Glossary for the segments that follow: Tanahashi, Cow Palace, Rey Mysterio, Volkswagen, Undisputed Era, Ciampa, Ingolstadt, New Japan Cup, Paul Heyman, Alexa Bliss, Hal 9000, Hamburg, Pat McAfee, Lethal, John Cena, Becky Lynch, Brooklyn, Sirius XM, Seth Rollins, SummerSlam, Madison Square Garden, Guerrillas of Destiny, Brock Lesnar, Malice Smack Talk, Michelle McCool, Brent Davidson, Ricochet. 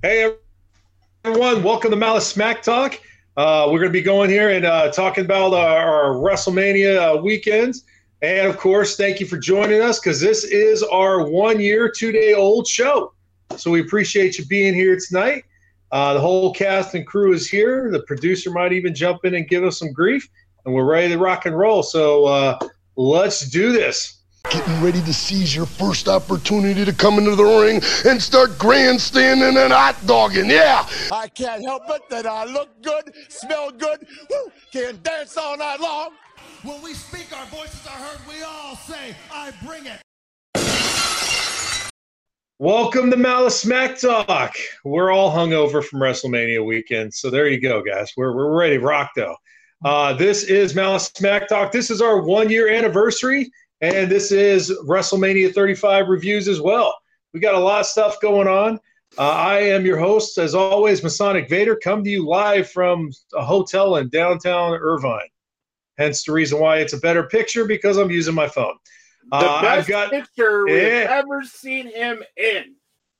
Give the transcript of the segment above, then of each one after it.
Hey everyone, welcome to Malice Smack Talk. We're going to be going here and talking about our WrestleMania weekends. And of course, thank you for joining us because this is our 1 year, 2 day old show. So we appreciate you being here tonight. The whole cast and crew is here. The producer might even jump in and give us some grief. And we're ready to rock and roll. So let's do this. Getting ready to seize your first opportunity to come into the ring and start grandstanding and hot dogging, yeah! I can't help it that I look good, smell good, woo, can dance all night long. When we speak, our voices are heard, we all say, I bring it. Welcome to Malice Smack Talk. We're all hungover from WrestleMania weekend, so there you go, guys. We're ready to rock, though. This is Malice Smack Talk. This is our one-year anniversary. And this is WrestleMania 35 reviews as well. We got a lot of stuff going on. I am your host, as always, Masonic Vader, come to you live from a hotel in downtown Irvine. Hence the reason why it's a better picture, because I'm using my phone. The best picture we've ever seen him in.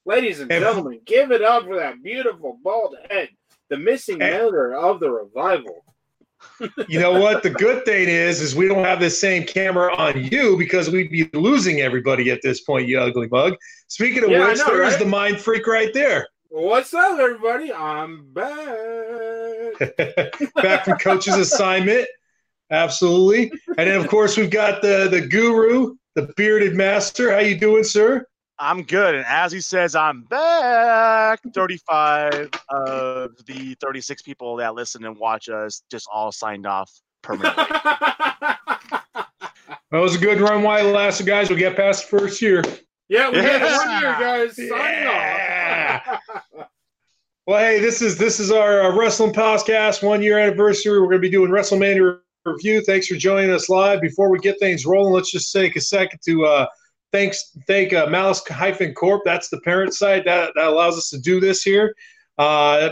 Ladies and gentlemen, give it up for that beautiful bald head, the missing member of the revival. You know what? The good thing is we don't have this same camera on you because we'd be losing everybody at this point, you ugly mug. Speaking of which, there's the mind freak right there. What's up, everybody? I'm back. Back from Coach's assignment. Absolutely. And then, of course, we've got the guru, the bearded master. How you doing, sir? I'm good. And as he says, I'm back. 35 of the 36 people that listen and watch us just all signed off permanently. That was a good run while it lasted, guys. We'll get past the first year. Yeah, we had 1 year, guys. Sign off. Well, hey, this is our Wrestling Podcast 1 year anniversary. We're going to be doing WrestleMania review. Thanks for joining us live. Before we get things rolling, let's just take a second to thank Malice-Corp. That's the parent site that allows us to do this here. By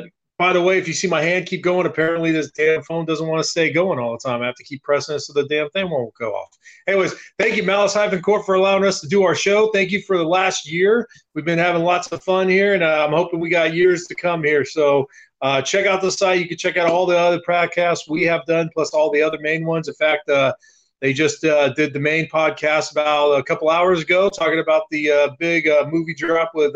the way, if you see my hand keep going, apparently this damn phone doesn't want to stay going all the time. I have to keep pressing it so the damn thing won't go off. Anyways, thank you, Malice-Corp, for allowing us to do our show. Thank you for the last year. We've been having lots of fun here, and I'm hoping we got years to come here. So check out the site. You can check out all the other podcasts we have done, plus all the other main ones. In fact, they just did the main podcast about a couple hours ago, talking about the big movie drop with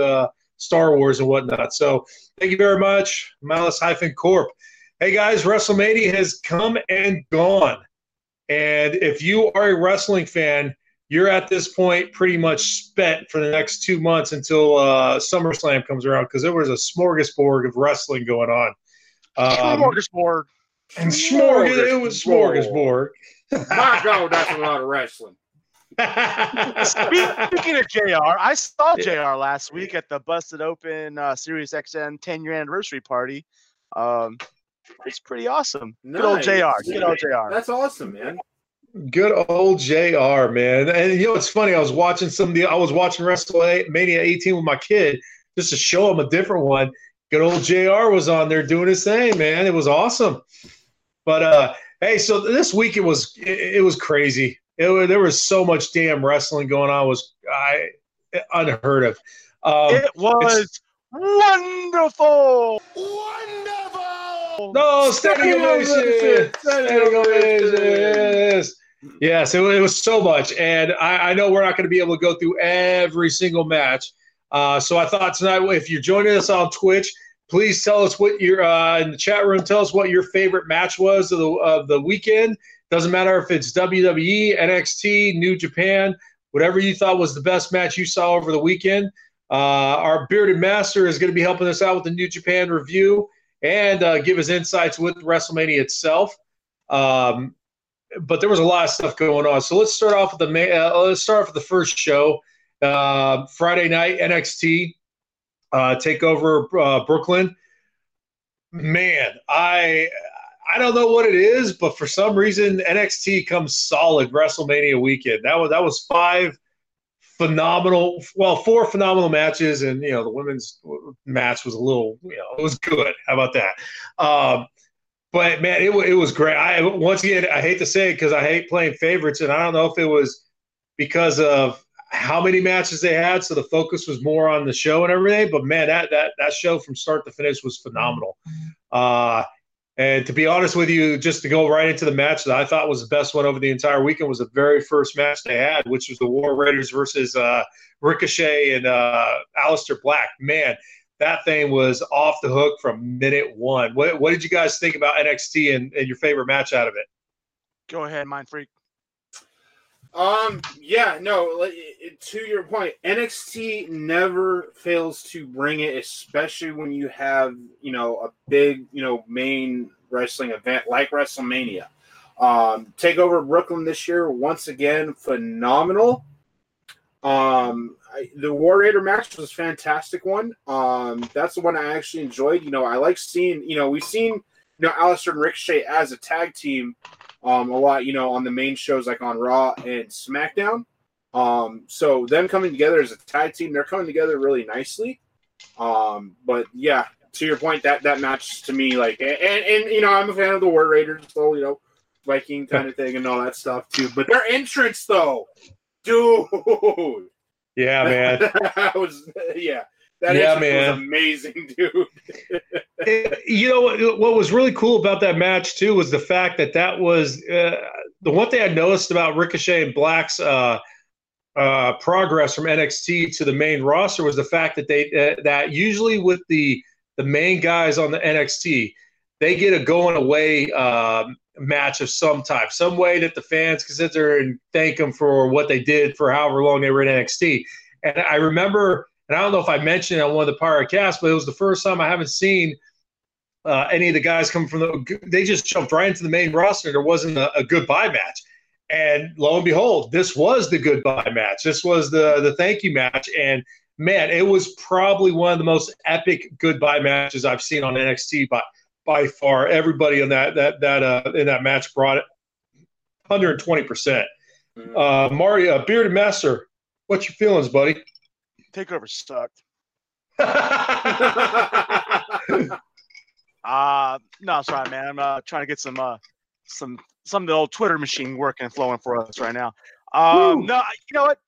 Star Wars and whatnot. So thank you very much, Malice-Corp. Hey, guys, WrestleMania has come and gone. And if you are a wrestling fan, you're at this point pretty much spent for the next 2 months until SummerSlam comes around, because there was a smorgasbord of wrestling going on. Smorgasbord. And it was smorgasbord. My God, that's a lot of wrestling. Speaking of JR, I saw JR last week at the Busted Open Sirius XM 10-year anniversary party. It's pretty awesome. Nice. Good old JR. Good old JR. That's awesome, man. Good old JR, man. And you know, it's funny. I was watching WrestleMania 18 with my kid just to show him a different one. Good old JR was on there doing his thing, man. It was awesome. But hey, so this week it was crazy. There was so much damn wrestling going on. It was unheard of. It was wonderful. Wonderful. No, standing ovations. Standing ovations. Yes, it was so much. And I know we're not going to be able to go through every single match. So I thought tonight, if you're joining us on Twitch, please tell us what your in the chat room. Tell us what your favorite match was of the weekend. Doesn't matter if it's WWE, NXT, New Japan, whatever you thought was the best match you saw over the weekend. Our bearded master is going to be helping us out with the New Japan review and give us insights with WrestleMania itself. But there was a lot of stuff going on, so let's start off with the first show. Friday night NXT. TakeOver Brooklyn. Man, I don't know what it is, but for some reason NXT comes solid WrestleMania weekend. That was four phenomenal matches, and you know the women's match was a little, you know, it was good. How about that? But man, it was great. I hate to say it because I hate playing favorites, and I don't know if it was because of how many matches they had, so the focus was more on the show and everything. But man, that show from start to finish was phenomenal. And to be honest with you, just to go right into the match that I thought was the best one over the entire weekend was the very first match they had, which was the War Raiders versus Ricochet and Aleister Black. Man, that thing was off the hook from minute one. What did you guys think about NXT and your favorite match out of it? Go ahead, Mind Freak. To your point, NXT never fails to bring it, especially when you have, a big, main wrestling event like WrestleMania. TakeOver Brooklyn this year, once again, phenomenal. The War Raider match was a fantastic one. That's the one I actually enjoyed. I like seeing, we've seen, Aleister and Ricochet as a tag team a lot, on the main shows like on Raw and SmackDown. So them coming together as a tag team, they're coming together really nicely. But yeah, to your point, that match to me, like, and I'm a fan of the War Raiders, so Viking kind of thing and all that stuff too. But their entrance though, dude. Yeah, man. That was amazing, dude. What was really cool about that match too was the fact that was the one thing I noticed about Ricochet and Black's progress from NXT to the main roster was the fact that they that usually with the main guys on the NXT, they get a going away match of some type, some way that the fans consider and thank them for what they did for however long they were in NXT. And I remember. And I don't know if I mentioned it on one of the podcasts, but it was the first time I haven't seen any of the guys come from they just jumped right into the main roster. There wasn't a goodbye match. And lo and behold, this was the goodbye match. This was the thank you match. And, man, it was probably one of the most epic goodbye matches I've seen on NXT by far. Everybody in that match brought it 120%. Mario, Bearded Master, what's your feelings, buddy? TakeOver sucked. No, sorry, man. I'm trying to get some of the old Twitter machine working and flowing for us right now. No, you know what?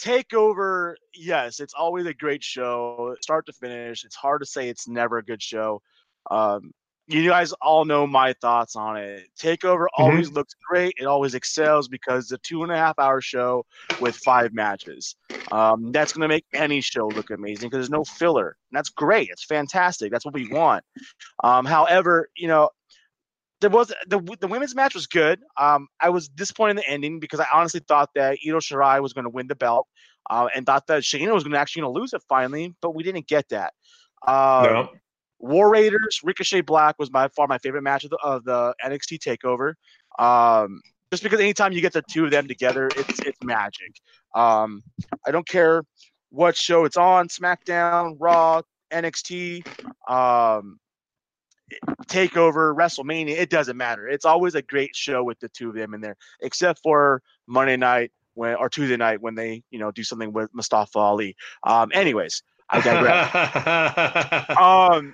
TakeOver, yes, it's always a great show, start to finish. It's hard to say it's never a good show. You guys all know my thoughts on it. TakeOver always looks great. It always excels because it's a 2.5-hour show with 5 matches. That's going to make any show look amazing because there's no filler. And that's great. It's fantastic. That's what we want. However, there was the women's match was good. I was disappointed in the ending because I honestly thought that Io Shirai was going to win the belt and thought that Shayna was going to lose it finally, but we didn't get that. No. War Raiders, Ricochet Black was by far my favorite match of the NXT TakeOver. Just because anytime you get the two of them together, it's magic. I don't care what show it's on, SmackDown, Raw, NXT, TakeOver, WrestleMania, it doesn't matter. It's always a great show with the two of them in there, except for Monday night or Tuesday night when they, do something with Mustafa Ali. Anyways, I digress.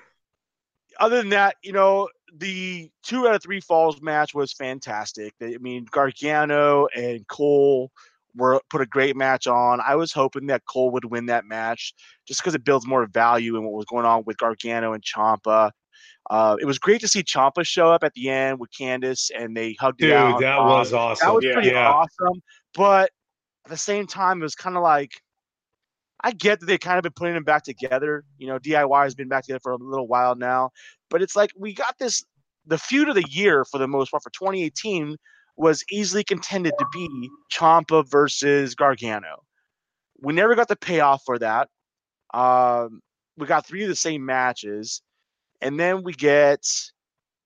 Other than that, the 2 out of 3 falls match was fantastic. Gargano and Cole put a great match on. I was hoping that Cole would win that match just because it builds more value in what was going on with Gargano and Ciampa. It was great to see Ciampa show up at the end with Candice, and they hugged it out. Dude, that was awesome. That was pretty awesome. But at the same time, it was kind of like, I get that they kind of been putting them back together. DIY has been back together for a little while now. But it's like we got the feud of the year for the most part for 2018 was easily contended to be Ciampa versus Gargano. We never got the payoff for that. We got 3 of the same matches. And then we get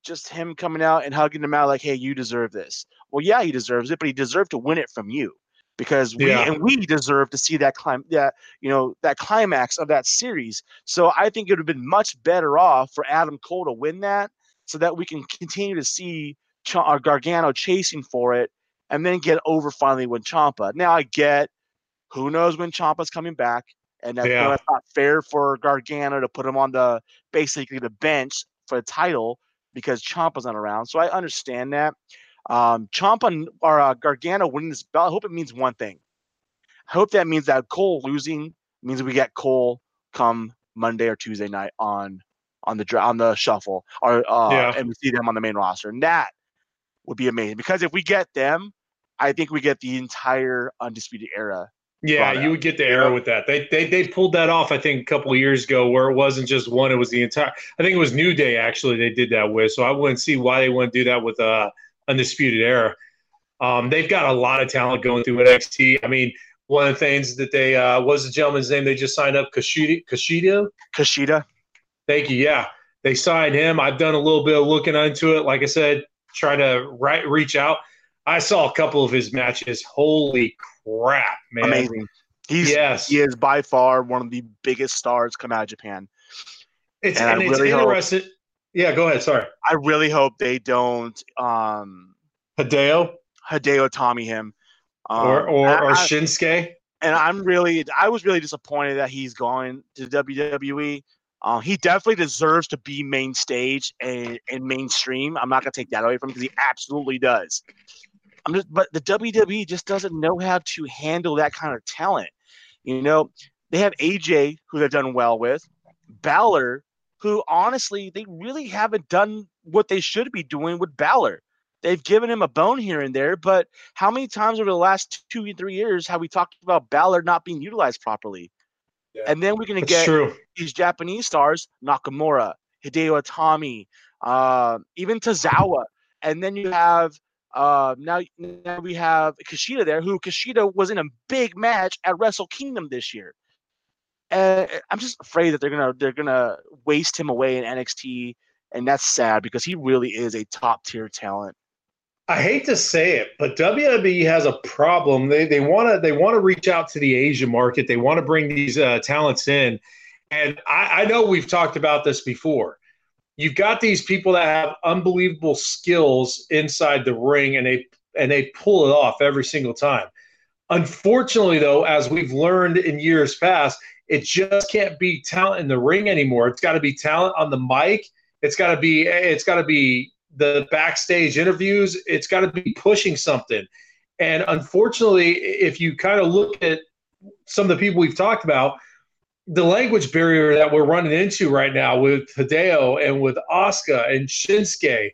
just him coming out and hugging them out like, hey, you deserve this. Well, yeah, he deserves it, but he deserved to win it from you. Because we deserve to see that climax of that series. So I think it would have been much better off for Adam Cole to win that, so that we can continue to see Gargano chasing for it, and then get over finally when Ciampa. Now I get, who knows when Ciampa's coming back, and that's not fair for Gargano to put him on basically the bench for the title because Ciampa's not around. So I understand that. Ciampa or Gargano winning this belt, I hope it means one thing. I hope that means that Cole losing means we get Cole come Monday or Tuesday night on the shuffle, or and we see them on the main roster, and that would be amazing. Because if we get them, I think we get the entire Undisputed Era. Yeah, you would get the era with that. They pulled that off, I think, a couple of years ago, where it wasn't just one; it was the entire. I think it was New Day actually they did that with. So I wouldn't see why they wouldn't do that with Undisputed Era. They've got a lot of talent going through NXT. I mean, one of the things that they was the gentleman's name they just signed up, Kushida. Thank you. Yeah, they signed him. I've done a little bit of looking into it. Like I said, trying to reach out. I saw a couple of his matches. Holy crap, man! Amazing. He is by far one of the biggest stars come out of Japan. It's interesting. Yeah, go ahead. Sorry. I really hope they don't Hideo Itami him, or Shinsuke. And I was really disappointed that he's going to WWE. He definitely deserves to be main stage and mainstream. I'm not gonna take that away from him because he absolutely does. But the WWE just doesn't know how to handle that kind of talent. You know, they have AJ, who they've done well with, Balor, who honestly, they really haven't done what they should be doing with Balor. They've given him a bone here and there, but how many times over the last 2 or 3 years have we talked about Balor not being utilized properly? Yeah. And then we're going to get these Japanese stars, Nakamura, Hideo Itami, even Tozawa. And then you have... Now we have Kushida there, who Kushida was in a big match at Wrestle Kingdom this year. And I'm just afraid that they're gonna waste him away in NXT, and that's sad because he really is a top tier talent. I hate to say it, but WWE has a problem. They want to reach out to the Asia market. They want to bring these talents in, and I know we've talked about this before. You've got these people that have unbelievable skills inside the ring, and they pull it off every single time. Unfortunately, though, as we've learned in years past, it just can't be talent in the ring anymore. It's got to be talent on the mic. It's got to be the backstage interviews. It's got to be pushing something. And unfortunately, if you kind of look at some of the people we've talked about, the language barrier that we're running into right now with Hideo and with Asuka and Shinsuke,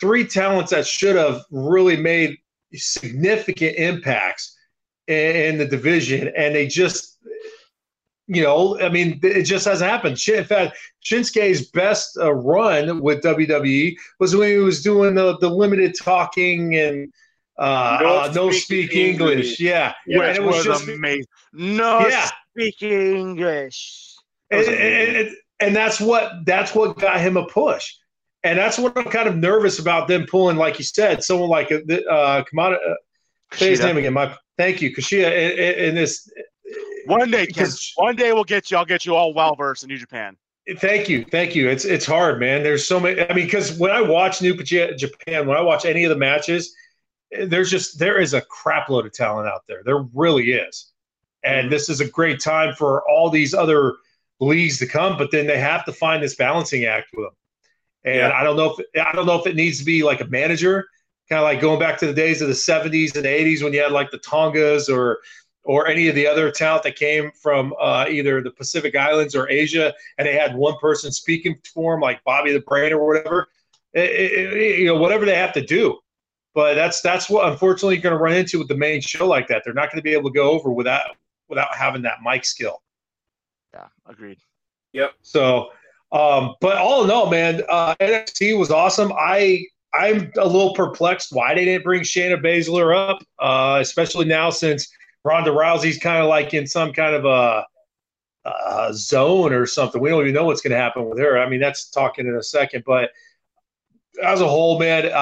three talents that should have really made significant impacts in the division, and they just, you know, I mean, it just hasn't happened. In fact, Shinsuke's best run with WWE was when he was doing the limited talking and no speak English. Yeah. Which was just amazing. Speak English. And that's what got him a push. And that's what I'm kind of nervous about them pulling, like you said, someone like Kamada. Say his name again. Thank you, Kushida. And this one day we'll get you. I'll get you all well versed in New Japan. Thank you. It's hard, man. There's so many. I mean, because when I watch New Japan, when I watch any of the matches, there is a crap load of talent out there. There really is. And this is a great time for all these other leagues to come, but then they have to find this balancing act with them. And I don't know if it needs to be like a manager, kind of like going back to the days of the 70s and 80s when you had like the Tongas or any of the other talent that came from either the Pacific Islands or Asia, and they had one person speaking for them, like Bobby the Brain or whatever. Whatever they have to do. But that's what, unfortunately, you're going to run into with the main show like that. They're not going to be able to go over without having that mic skill. Yeah, agreed. Yep. So, but all in all, man, NXT was awesome. I'm a little perplexed why they didn't bring Shayna Baszler up, especially now since Ronda Rousey's kind of like in some kind of a zone or something. We don't even know what's going to happen with her. I mean, that's talking in a second, but as a whole, man,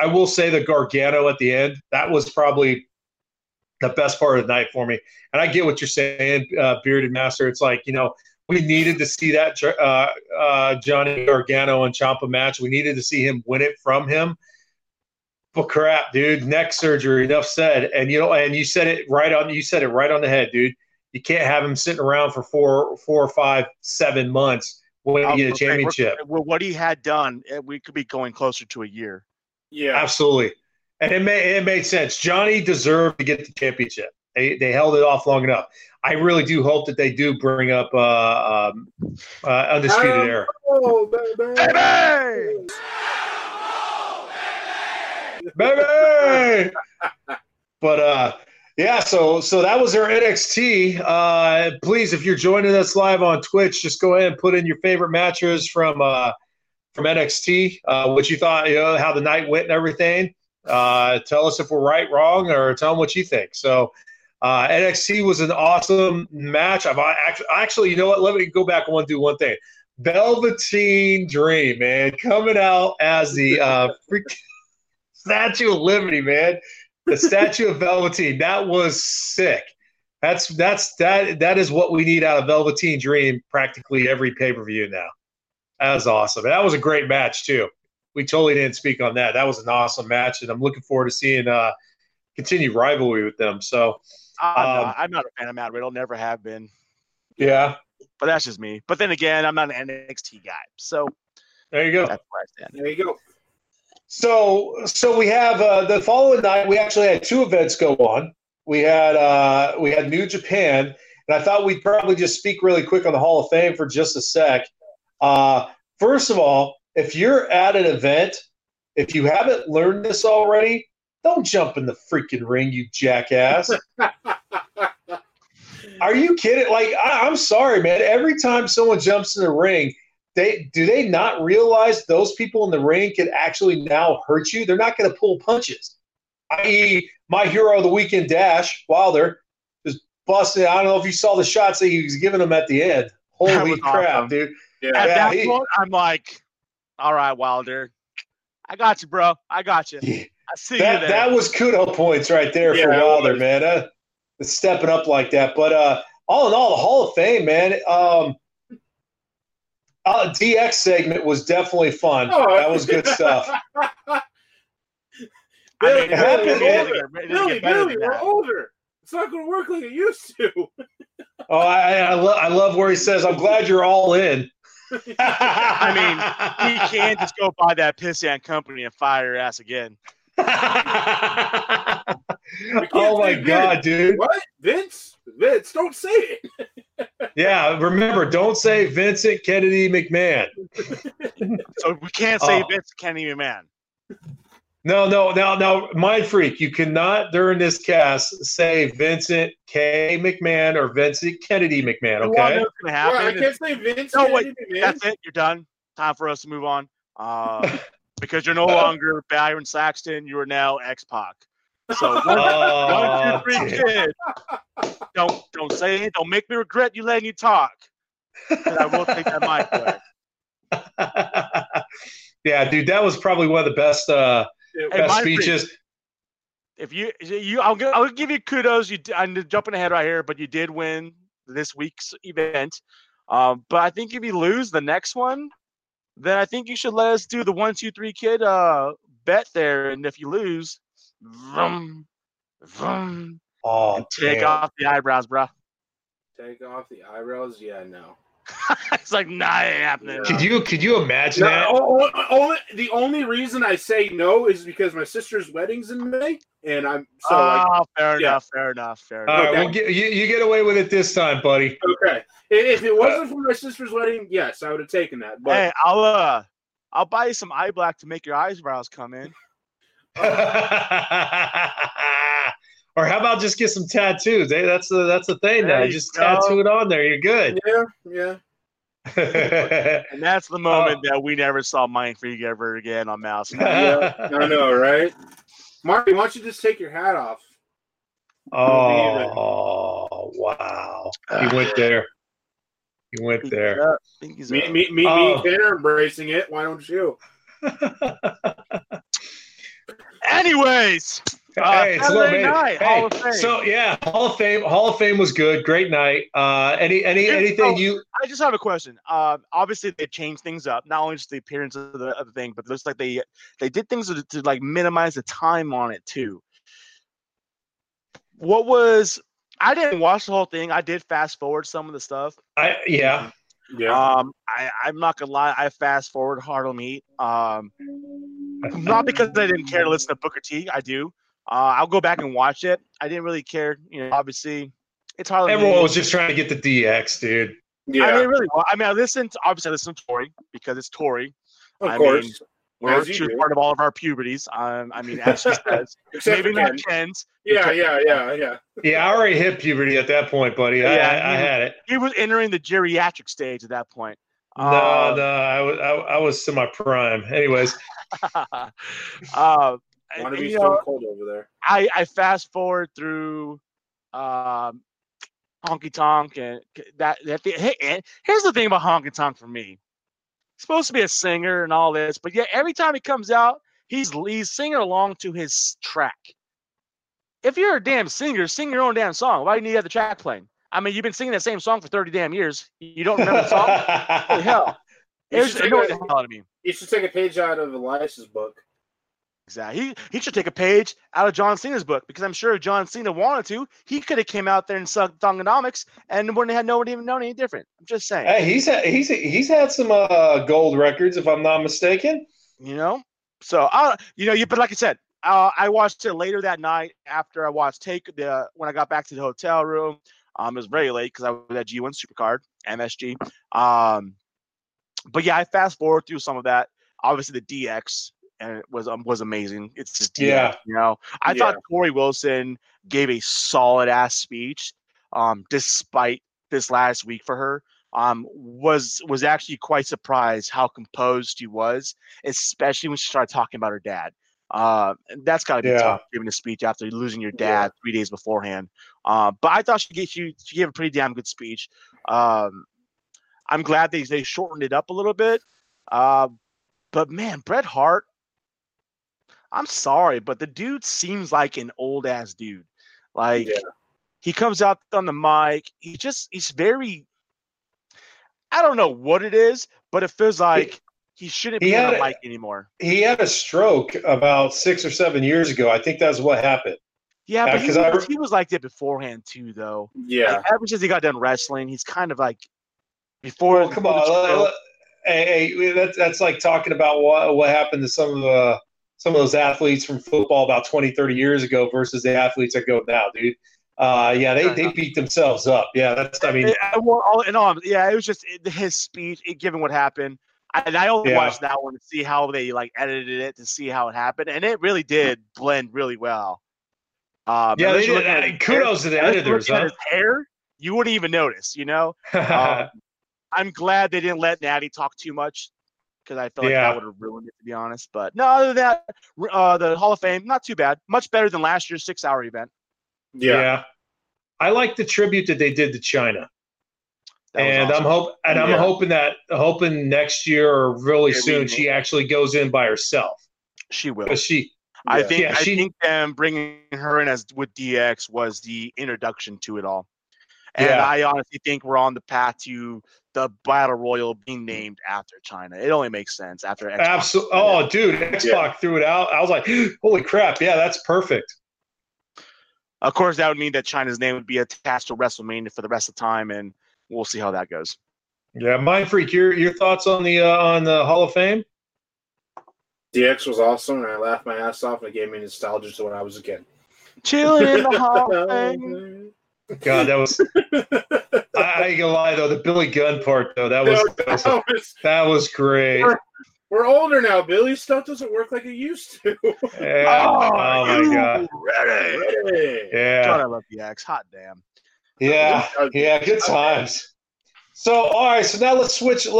I will say the Gargano at the end, that was probably the best part of the night for me. And I get what you're saying, Bearded Master. It's like, you know, we needed to see that Johnny Gargano and Ciampa match. We needed to see him win it from him. But crap, dude, neck surgery, enough said. And, you know, and you said it right on the head, dude. You can't have him sitting around for 4 or 5, 7 months winning a championship. Well, what he had done, we could be going closer to a year. Yeah, absolutely. And it made sense. Johnny deserved to get the championship. They held it off long enough. I really do hope that they do bring up Undisputed Era. Oh, baby! Baby! Baby! But, yeah, so that was our NXT. Please, if you're joining us live on Twitch, just go ahead and put in your favorite matches from NXT, what you thought, how the night went and everything. Tell us if we're right, wrong, or tell them what you think. So NXT was an awesome match. Actually, you know what? Let me go back and do one thing. Velveteen Dream, man, coming out as the freaking Statue of Liberty, man. The Statue of Velveteen. That was sick. That is what we need out of Velveteen Dream practically every pay-per-view now. That was awesome. And that was a great match, too. We totally didn't speak on that. That was an awesome match, and I'm looking forward to seeing continued rivalry with them. So I'm not a fan of Matt Riddle, never have been. Yeah, but that's just me. But then again, I'm not an NXT guy, so there you go. That's where I stand. There you go. So we have the following night. We actually had two events go on. We had New Japan, and I thought we'd probably just speak really quick on the Hall of Fame for just a sec. First of all, if you're at an event, if you haven't learned this already, don't jump in the freaking ring, you jackass. Are you kidding? Like, I'm sorry, man. Every time someone jumps in the ring, do they not realize those people in the ring can actually now hurt you? They're not going to pull punches. I.e., my hero of the weekend, Dash Wilder, just busted. I don't know if you saw the shots that he was giving them at the end. Holy crap, awesome, dude. Yeah. At that point, I'm like, all right, Wilder. I got you, bro. I got you. Yeah. I see that, you there. That was kudo points right there for Wilder, man. Stepping up like that. But all in all, the Hall of Fame, man, DX segment was definitely fun. Oh, that was good stuff. Billy, we're older. It's not going to work like it used to. I love where he says, I'm glad you're all in. I mean, he can't just go buy that pissant company and fire your ass again. Oh my God, dude! What? Vince, don't say it. Yeah, remember, don't say Vincent Kennedy McMahon. So we can't say Vincent Kennedy McMahon. No, Mind Freak, you cannot during this cast say Vincent K. McMahon or Vincent Kennedy McMahon, okay? Well, that's gonna happen. I can't say Vince Kennedy McMahon. That's it, you're done. Time for us to move on. Because you're no longer Byron Saxton, you are now X-Pac. So one, two, three, kid. Don't say it. Don't make me regret you letting you talk. I will take that mic away. Yeah, dude, that was probably one of the best best speeches. Friend, if you, I'll give you kudos. I'm jumping ahead right here, but you did win this week's event. But I think if you lose the next one, then I think you should let us do the 1, 2, 3 kid bet there. And if you lose, vroom, vroom, and take off the eyebrows, bro. Take off the eyebrows? Yeah, no. It's like not happening. Could you imagine that? The only reason I say no is because my sister's wedding's in May, and I'm so fair enough. All right, we'll get, you get away with it this time, buddy. Okay. If it wasn't for my sister's wedding, yes, I would have taken that. But hey, I'll buy you some eye black to make your eyebrows come in. Or how about just get some tattoos? Hey, that's the thing now. Just tattoo it on there. You're good. Yeah. And that's the moment that we never saw Mind Freak ever again on Mouse. Yeah. I know, right? Marty, why don't you just take your hat off? Oh, wow. He went there. Me, they're embracing it. Why don't you? Anyways. Hey, it's Saturday night, Hall of Fame. So yeah, Hall of Fame was good. Great night. I just have a question. Obviously they changed things up, not only just the appearance of the thing, but it looks like they did things to like minimize the time on it too. I didn't watch the whole thing. I did fast forward some of the stuff. Yeah. I'm not gonna lie, I fast forward hard on meat. Not because I didn't care to listen to Booker T. I do. I'll go back and watch it. I didn't really care, you know. Obviously, it's hard. Everyone was just trying to get the DX, dude. Yeah. I mean, really. I mean, I listened to Tori because it's Tori. Of course. We're part of all of our puberties. I mean, as she says, maybe not Ken's. Yeah. Yeah, I already hit puberty at that point, buddy. I had it. He was entering the geriatric stage at that point. No, I was semi-prime. Anyways. Want to be so cold over there. I fast forward through Honky Tonk and that. Hey, and here's the thing about Honky Tonk for me. Supposed to be a singer and all this, but yet every time he comes out, he's singing along to his track. If you're a damn singer, sing your own damn song. Why do you need to have the track playing? I mean, you've been singing that same song for 30 damn years. You don't remember the song? Holy hell. You should take a page out of Elias's book. Exactly. He should take a page out of John Cena's book, because I'm sure if John Cena wanted to, he could have came out there and sucked Dongonomics and wouldn't have no one even known any different. I'm just saying. Hey, he's had some gold records, if I'm not mistaken. You know, so but like I said, I watched it later that night after I watched when I got back to the hotel room. It was very late because I was at G1 Supercard, MSG. But yeah, I fast forward through some of that. Obviously, the DX. And it was amazing. It's just yeah, you know. I thought Corey Wilson gave a solid ass speech, despite this last week for her. Was actually quite surprised how composed she was, especially when she started talking about her dad. That's got to be tough giving a speech after losing your dad 3 days beforehand. But I thought she gave a pretty damn good speech. I'm glad they shortened it up a little bit. But man, Bret Hart. I'm sorry, but the dude seems like an old-ass dude. Like, he comes out on the mic. He's very – I don't know what it is, but it feels like he shouldn't be on the mic anymore. He had a stroke about 6 or 7 years ago. I think that's what happened. Yeah, but he was like that beforehand too, though. Yeah. Like, ever since he got done wrestling, he's kind of like – before. Well, come on. Hey, that's like talking about what happened to some of those athletes from football about 20, 30 years ago versus the athletes that go now, dude. They beat themselves up. Yeah, that's, I mean. It was just his speech, given what happened. And I only watched that one to see how they, like, edited it to see how it happened. And it really did blend really well. They did. Kudos to the editors. His hair, you wouldn't even notice, you know? I'm glad they didn't let Natty talk too much. Because I feel like that would have ruined it, to be honest. But no, other than that, the Hall of Fame, not too bad. Much better than last year's 6-hour event. Yeah. I like the tribute that they did to Chyna. And awesome. I'm hoping next year or really soon she actually goes in by herself. She will. I think them bringing her in as with DX was the introduction to it all. And I honestly think we're on the path to the Battle Royal being named after Chyna. It only makes sense after Xbox. Absolutely. Oh, dude, Xbox threw it out. I was like, holy crap. Yeah, that's perfect. Of course, that would mean that Chyna's name would be attached to WrestleMania for the rest of the time, and we'll see how that goes. Yeah, Mind Freak, your thoughts on the Hall of Fame? DX was awesome, and I laughed my ass off, and it gave me nostalgia to when I was a kid. Chilling in the Hall of Fame. God, that was. I ain't gonna lie though, the Billy Gunn part though, that was great. We're older now, Billy. Stuff doesn't work like it used to. Yeah. Oh my God! Ready? Yeah. God, I love the axe. Hot damn. Yeah. Good times. So, all right. So now let's switch out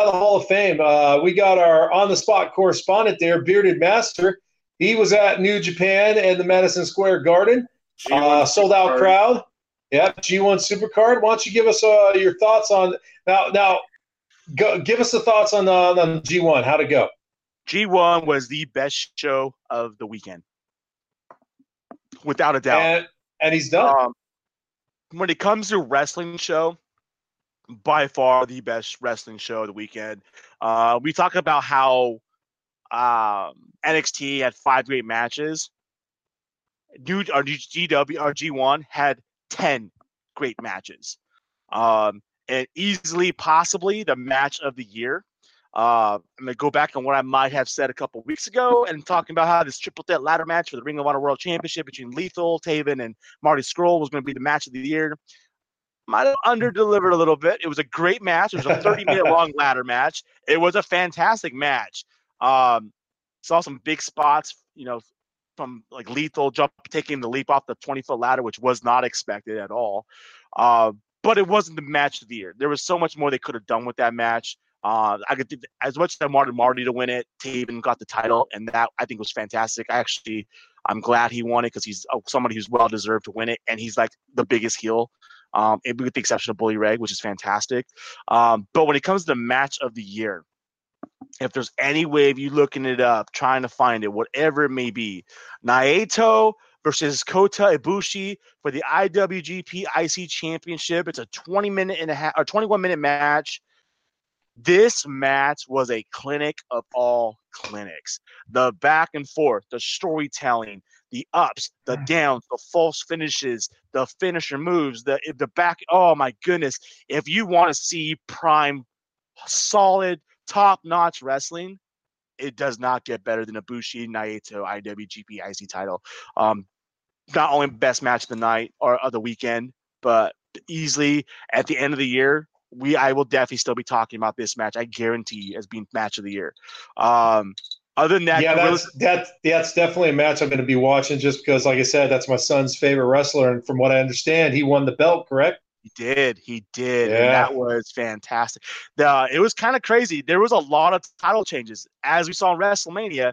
of the Hall of Fame. We got our on-the-spot correspondent there, Bearded Master. He was at New Japan and the Madison Square Garden. Sold-out crowd. Yep, G1 Supercard. Why don't you give us your thoughts on now? Give us the thoughts on G1. How'd it go? G1 was the best show of the weekend, without a doubt. And he's done. When it comes to wrestling show, by far the best wrestling show of the weekend. We talk about how NXT had 5 great matches. Our G1 had 10 great matches. and easily, possibly, the match of the year. I'm going to go back on what I might have said a couple weeks ago and talking about how this triple threat ladder match for the Ring of Honor World Championship between Lethal, Taven, and Marty Scurll was going to be the match of the year. Might have under-delivered a little bit. It was a great match. It was a 30-minute-long ladder match. It was a fantastic match. Saw some big spots, you know, from like Lethal taking the leap off the 20-foot ladder, which was not expected at all. But it wasn't the match of the year. There was so much more they could have done with that match. I could think, as much as I wanted Marty to win it, Taven got the title, and that I think was fantastic. I'm glad he won it because he's somebody who's well deserved to win it, and he's like the biggest heel, with the exception of Bully Ray, which is fantastic. But when it comes to match of the year, if there's any way of you looking it up, trying to find it, whatever it may be, Naito versus Kota Ibushi for the IWGP IC Championship. It's a 21-minute match. This match was a clinic of all clinics. The back and forth, the storytelling, the ups, the downs, the false finishes, the finisher moves, the back. Oh, my goodness. If you want to see prime, solid, top-notch wrestling, it does not get better than Ibushi Naito IWGP IC title. Not only best match of the night or of the weekend, but easily at the end of the year, I will definitely still be talking about this match. I guarantee as being match of the year. Other than that, yeah, that's definitely a match I'm going to be watching just because, like I said, that's my son's favorite wrestler, and from what I understand, he won the belt, correct? He did. Yeah. And that was fantastic. It was kind of crazy. There was a lot of title changes as we saw in WrestleMania.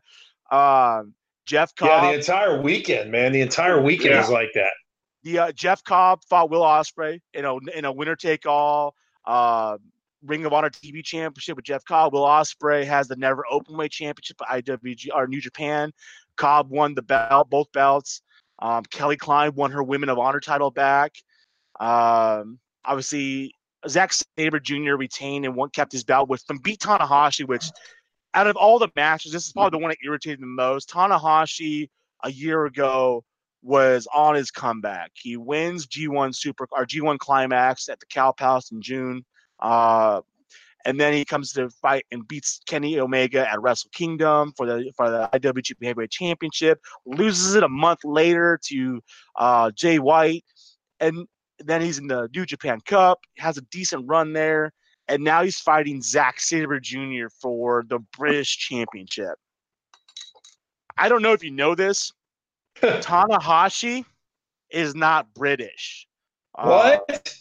Jeff Cobb. Yeah, the entire weekend, man. The entire weekend was like that. Jeff Cobb fought Will Ospreay in a winner take all. Ring of Honor TV Championship with Jeff Cobb. Will Ospreay has the Never Openweight Championship at IWG or New Japan. Cobb won the belt, both belts. Kelly Klein won her Women of Honor title back. Obviously, Zack Sabre Jr. retained and kept his belt beat Tanahashi, which out of all the matches, this is probably the one that irritated me the most. Tanahashi a year ago was on his comeback. He wins G1 Climax at the Cow Palace in June. And then he comes to fight and beats Kenny Omega at Wrestle Kingdom for the IWGP Heavyweight Championship, loses it a month later to Jay White. And then he's in the New Japan Cup, has a decent run there. And now he's fighting Zack Sabre Jr. for the British Championship. I don't know if you know this, Tanahashi is not British. What?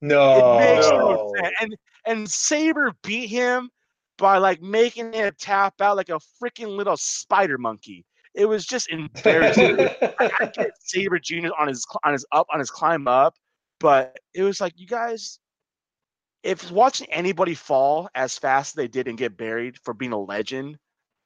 No. It makes no sense. And Sabre beat him by like making him tap out like a freaking little spider monkey. It was just embarrassing. I get Sabre Jr. on his climb up, but it was like, you guys, if watching anybody fall as fast as they did and get buried for being a legend,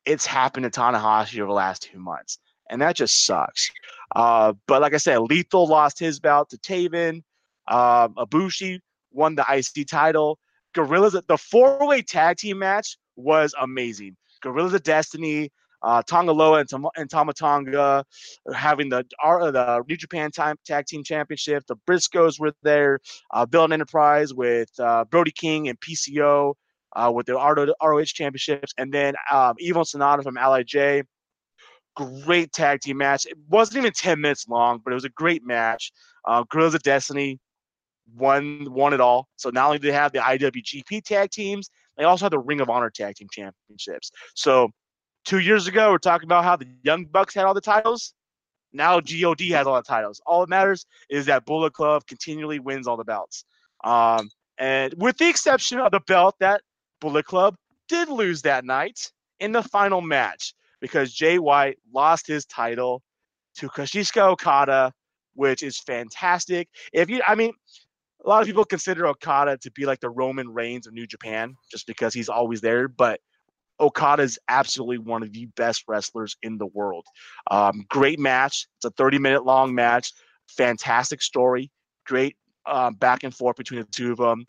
it's happened to Tanahashi over the last 2 months. And that just sucks. But like I said, Lethal lost his belt to Taven. Ibushi won the IC title. Guerrillas, the four-way tag team match was amazing. Guerrillas of Destiny, Tonga Loa and Tama Tonga having the New Japan Tag Team Championship. The Briscoes were there. Villain Enterprise with Brody King and PCO with the ROH Championships. And then Evil Sonata from L.I.J., great tag team match. It wasn't even 10 minutes long, but it was a great match. Guerrillas of Destiny won it all. So not only did they have the IWGP tag teams, they also had the Ring of Honor Tag Team Championships. So 2 years ago, we're talking about how the Young Bucks had all the titles. Now GOD has all the titles. All that matters is that Bullet Club continually wins all the belts. And with the exception of the belt that Bullet Club did lose that night in the final match, because Jay White lost his title to Kushida Okada, which is fantastic. A lot of people consider Okada to be like the Roman Reigns of New Japan just because he's always there, but Okada is absolutely one of the best wrestlers in the world. Great match. It's a 30-minute long match. Fantastic story. Great back and forth between the two of them.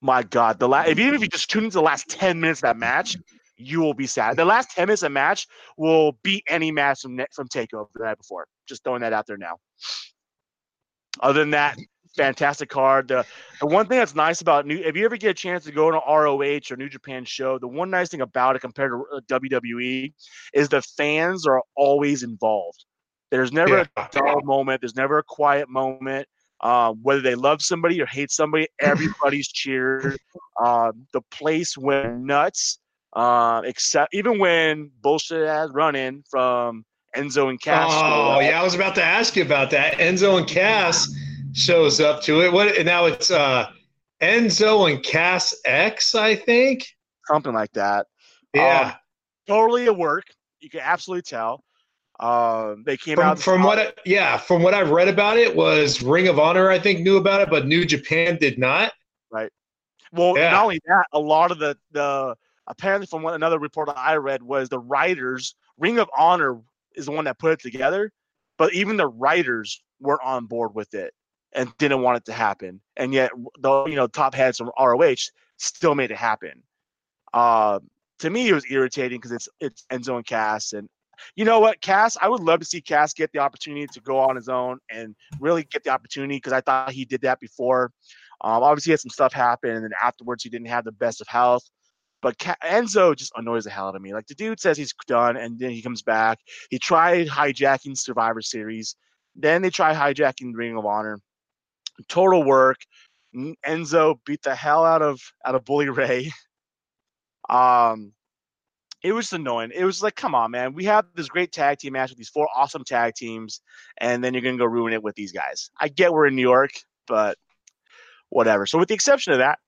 My God, even if you just tune into the last 10 minutes of that match, you will be sad. The last 10 minutes of match will beat any match from TakeOver the night before. Just throwing that out there now. Other than that, fantastic card. The one thing that's nice about New, if you ever get a chance to go to an ROH or New Japan show, the one nice thing about it compared to WWE is the fans are always involved. There's never a dull moment. There's never a quiet moment. Whether they love somebody or hate somebody, everybody's cheered. The place went nuts, except even when bullshit-ass run-in from Enzo and Cass. Oh, yeah, I was about to ask you about that. Enzo and Cass shows up to it. What? And now it's Enzo and Cass X, I think. Something like that. Yeah. Totally a work. You can absolutely tell. They came out from from what I've read about it was Ring of Honor, I think, knew about it, but New Japan did not. Right. Well, not only that, a lot of the apparently from what another report I read was the writers, Ring of Honor is the one that put it together, but even the writers weren't on board with it and didn't want it to happen. And yet the top heads from ROH still made it happen. To me, it was irritating because it's Enzo and Cass, and you know what, Cass? I would love to see Cass get the opportunity to go on his own and really get the opportunity because I thought he did that before. Obviously, he had some stuff happen, and then afterwards, he didn't have the best of health. But Enzo just annoys the hell out of me. Like, the dude says he's done, and then he comes back. He tried hijacking Survivor Series. Then they tried hijacking Ring of Honor. Total work. Enzo beat the hell out of Bully Ray. It was annoying. It was like, come on, man. We have this great tag team match with these four awesome tag teams, and then you're going to go ruin it with these guys. I get we're in New York, but whatever. So with the exception of that,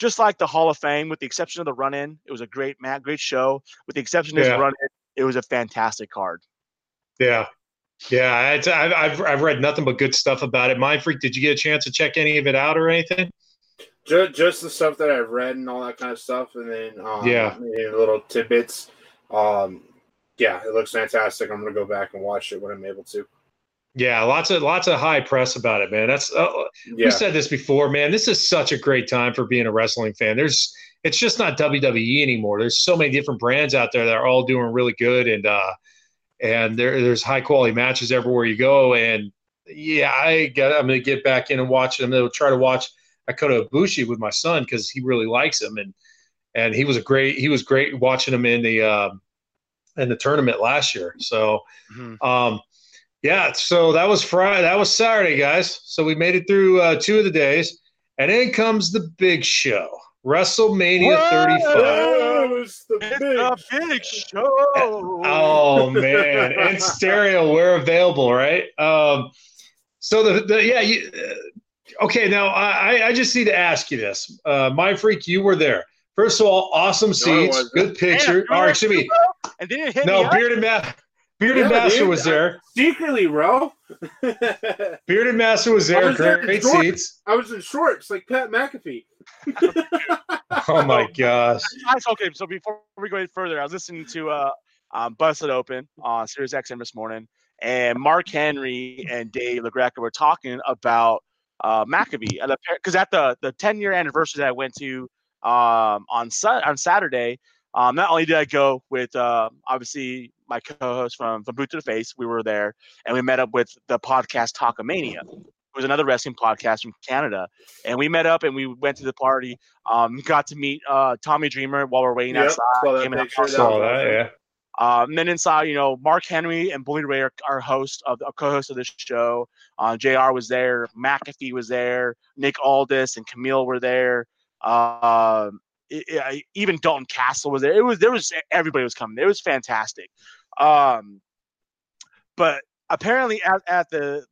just like the Hall of Fame, with the exception of the run-in, it was a great match, great show. With the exception of the run-in, it was a fantastic card. Yeah. Yeah. I've read nothing but good stuff about it. Mind Freak, did you get a chance to check any of it out or anything? Just the stuff that I've read and all that kind of stuff, and then little tidbits. It looks fantastic. I'm gonna go back and watch it when I'm able to. Yeah, lots of high press about it, man. That's we said this before, man. This is such a great time for being a wrestling fan. It's just not WWE anymore. There's so many different brands out there that are all doing really good, and there's high quality matches everywhere you go. And I'm gonna get back in and watch it. I'm gonna try to watch Kota Ibushi with my son because he really likes him, and he was great watching him in the tournament last year. So so that was Friday, that was Saturday, guys. So we made it through two of the days, and in comes the big show, WrestleMania 35. It's the big show. Oh man, in stereo where available, right? So okay, now I just need to ask you this. Mind Freak, you were there. First of all, awesome seats, good picture. All right, should be. And then it hit me up. Bearded Master was there. Secretly, bro. Bearded Master was there. Great seats. I was in shorts like Pat McAfee. Oh my gosh. Okay, so before we go any further, I was listening to Busted Open on Sirius XM this morning, and Mark Henry and Dave LaGreca were talking about McAfee, because at the 10-year anniversary that I went to on Saturday, not only did I go with obviously my co-host from Boot to the Face, we were there, and we met up with the podcast Talkamania. It was another wrestling podcast from Canada, and we met up and we went to the party. Got to meet Tommy Dreamer while we're waiting outside. And then inside, Mark Henry and Bully Ray are our co-host of this show. JR was there. McAfee was there. Nick Aldis and Camille were there. Even Dalton Castle was there. Everybody was coming. It was fantastic. But apparently at the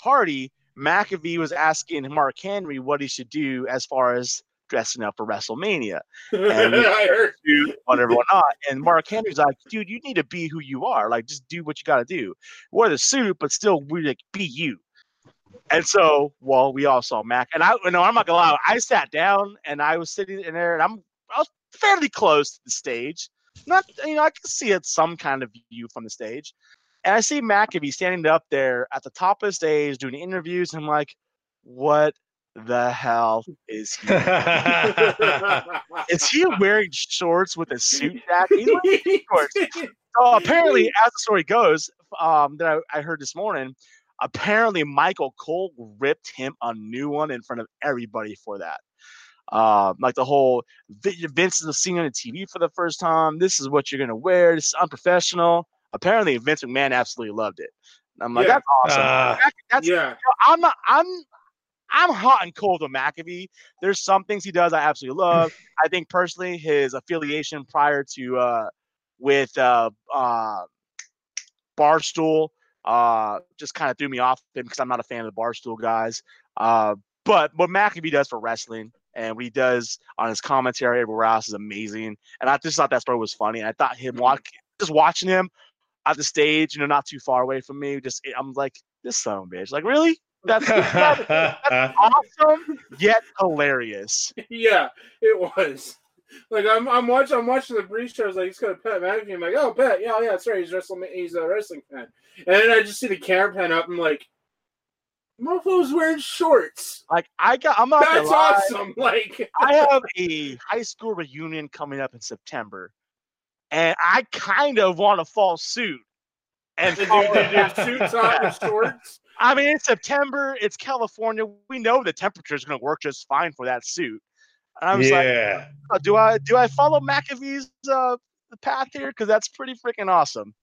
party, McAfee was asking Mark Henry what he should do as far as dressing up for WrestleMania, and I heard you, whatever, whatnot. And Mark Henry's like, dude, you need to be who you are. Like, just do what you got to do. Wear the suit, but still, be you. And so, we all saw Mac, and I'm not gonna lie. I sat down, and I was sitting in there, and I was fairly close to the stage. Not, I could see it some kind of view from the stage, and I see McAfee standing up there at the top of the stage doing interviews, and I'm like, what the hell is he? Is he wearing shorts with a suit jacket? So apparently, as the story goes, that I heard this morning, Apparently, Michael Cole ripped him a new one in front of everybody for that. Like the whole Vince is seen on the TV for the first time. This is what you're going to wear. This is unprofessional. Apparently, Vince McMahon absolutely loved it. I'm like, that's awesome. You know, I'm hot and cold on McAfee. There's some things he does I absolutely love. I think personally his affiliation prior to with Barstool just kind of threw me off him because I'm not a fan of the Barstool guys. But what McAfee does for wrestling and what he does on his commentary everywhere else is amazing. And I just thought that story was funny. And I thought watching him at the stage, you know, not too far away from me, I'm like, this son of a bitch. Like, really? That's awesome, yet hilarious. Yeah, it was. Like I'm watching the brief shows. Like he's gonna pet McAfee. I'm like, oh, pet. Yeah, yeah. Sorry, he's a wrestling fan. And then I just see the camera pan up. I'm like, Mofo's wearing shorts. Like I'm not. That's awesome. Like I have a high school reunion coming up in September, and I kind of want to fall suit and do suit top and shorts. I mean, it's September. It's California. We know the temperature is going to work just fine for that suit. And I was like, do I follow McAfee's path here? Because that's pretty freaking awesome.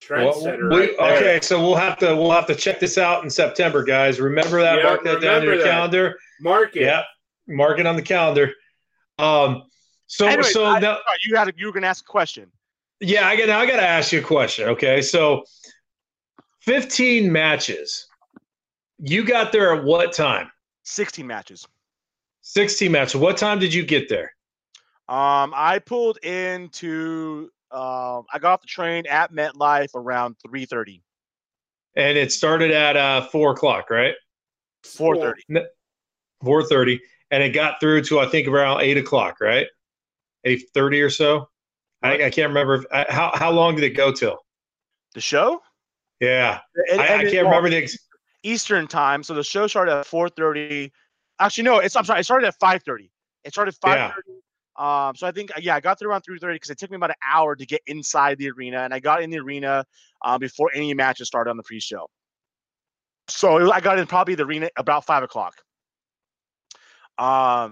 Trendsetter. So we'll have to check this out in September, guys. Remember that. Mark that down on your calendar. Mark it. Yeah, mark it on the calendar. You were going to ask a question. Yeah, I got to ask you a question. Okay, so. 15 matches. You got there at what time? 16 matches. 16 matches. What time did you get there? I pulled into I got off the train at MetLife around 3:30. And it started at 4 o'clock, right? 4:30. 4:30. And it got through to, I think, around 8 o'clock, right? 8:30 or so? I can't remember. How long did it go till? The show? Yeah, I can't remember the Eastern time. So the show started at 4:30. Actually, no, it started at 5:30. It started at 5:30. Yeah. So I think I got there around 3:30 because it took me about an hour to get inside the arena, and I got in the arena before any matches started on the pre-show. So I got in probably the arena about 5 o'clock. I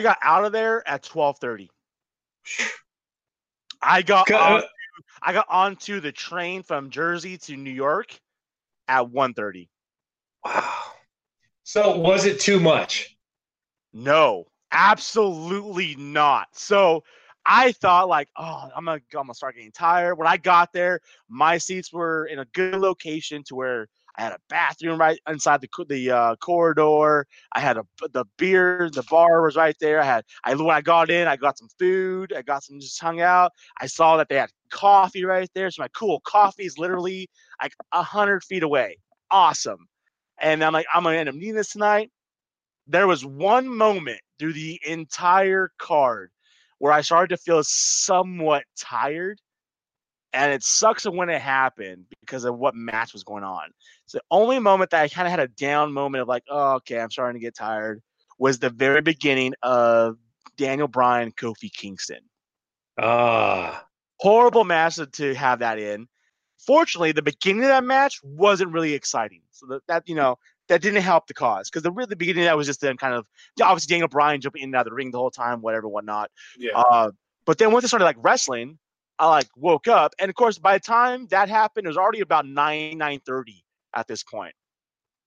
got out of there at 12:30. I got onto the train from Jersey to New York at 1:30. Wow. So was it too much? No, absolutely not. So I thought like, oh, I'm gonna start getting tired. When I got there, my seats were in a good location to where I had a bathroom right inside the corridor. I had the bar was right there. When I got in, I got some food. I got some, just hung out. I saw that they had coffee right there. So my cool coffee is literally like 100 feet away. Awesome. And I'm like, I'm going to end up needing this tonight. There was one moment through the entire card where I started to feel somewhat tired. And it sucks when it happened because of what match was going on. So the only moment that I kind of had a down moment of like, oh, okay, I'm starting to get tired, was the very beginning of Daniel Bryan, Kofi Kingston. Horrible match to have that in. Fortunately, the beginning of that match wasn't really exciting. So that didn't help the cause. Because the beginning of that was just them kind of, obviously Daniel Bryan jumping in and out of the ring the whole time, whatever, whatnot. Yeah. But then once it started like wrestling, I like woke up, and of course, by the time that happened, it was already about 9:30 at this point,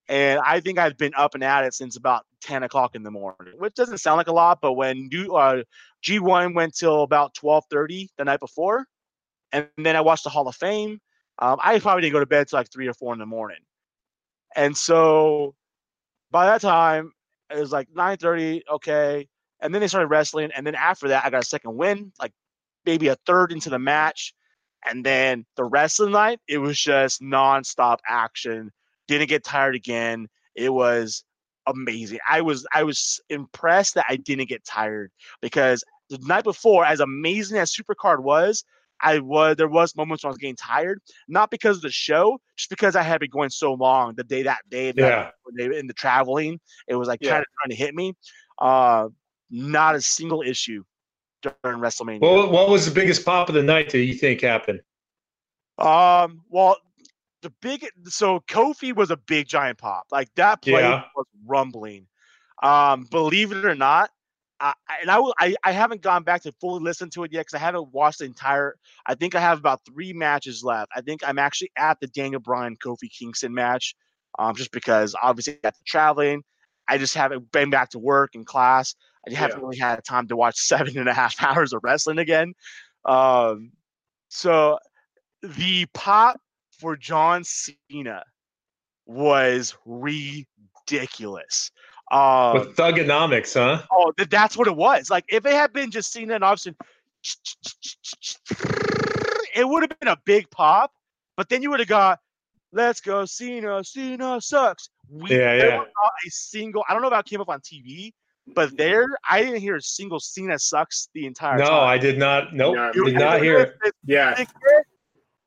and I think I've been up and at it since about 10 o'clock in the morning, which doesn't sound like a lot, but when G1 went till about 12:30 the night before, and then I watched the Hall of Fame, I probably didn't go to bed till like 3 or 4 in the morning, and so by that time it was like 9:30, okay, and then they started wrestling, and then after that I got a second win, like. Maybe a third into the match, and then the rest of the night it was just nonstop action. Didn't get tired again. It was amazing. I was impressed that I didn't get tired because the night before, as amazing as Supercard was, there was moments when I was getting tired, not because of the show, just because I had been going so long the day that day in the traveling. It was like kind of trying to hit me. Not a single issue. During WrestleMania. Well, what was the biggest pop of the night that you think happened? Well, the big, so Kofi was a big giant pop. Like that place was rumbling. Believe it or not, I haven't gone back to fully listen to it yet because I haven't watched the entire. I think I have about 3 matches left. I think I'm actually at the Daniel Bryan Kofi Kingston match, just because obviously after traveling, I just haven't been back to work and class. I haven't really had time to watch 7.5 hours of wrestling again. So the pop for John Cena was ridiculous. With Thugonomics, huh? Oh, that's what it was. Like, if it had been just Cena and Austin, it would have been a big pop. But then you would have got, let's go, Cena, Cena sucks. We never got a single, I don't know if that came up on TV, but I didn't hear a single Cena sucks the entire time. No, I did not. Nope, yeah, did not hear it.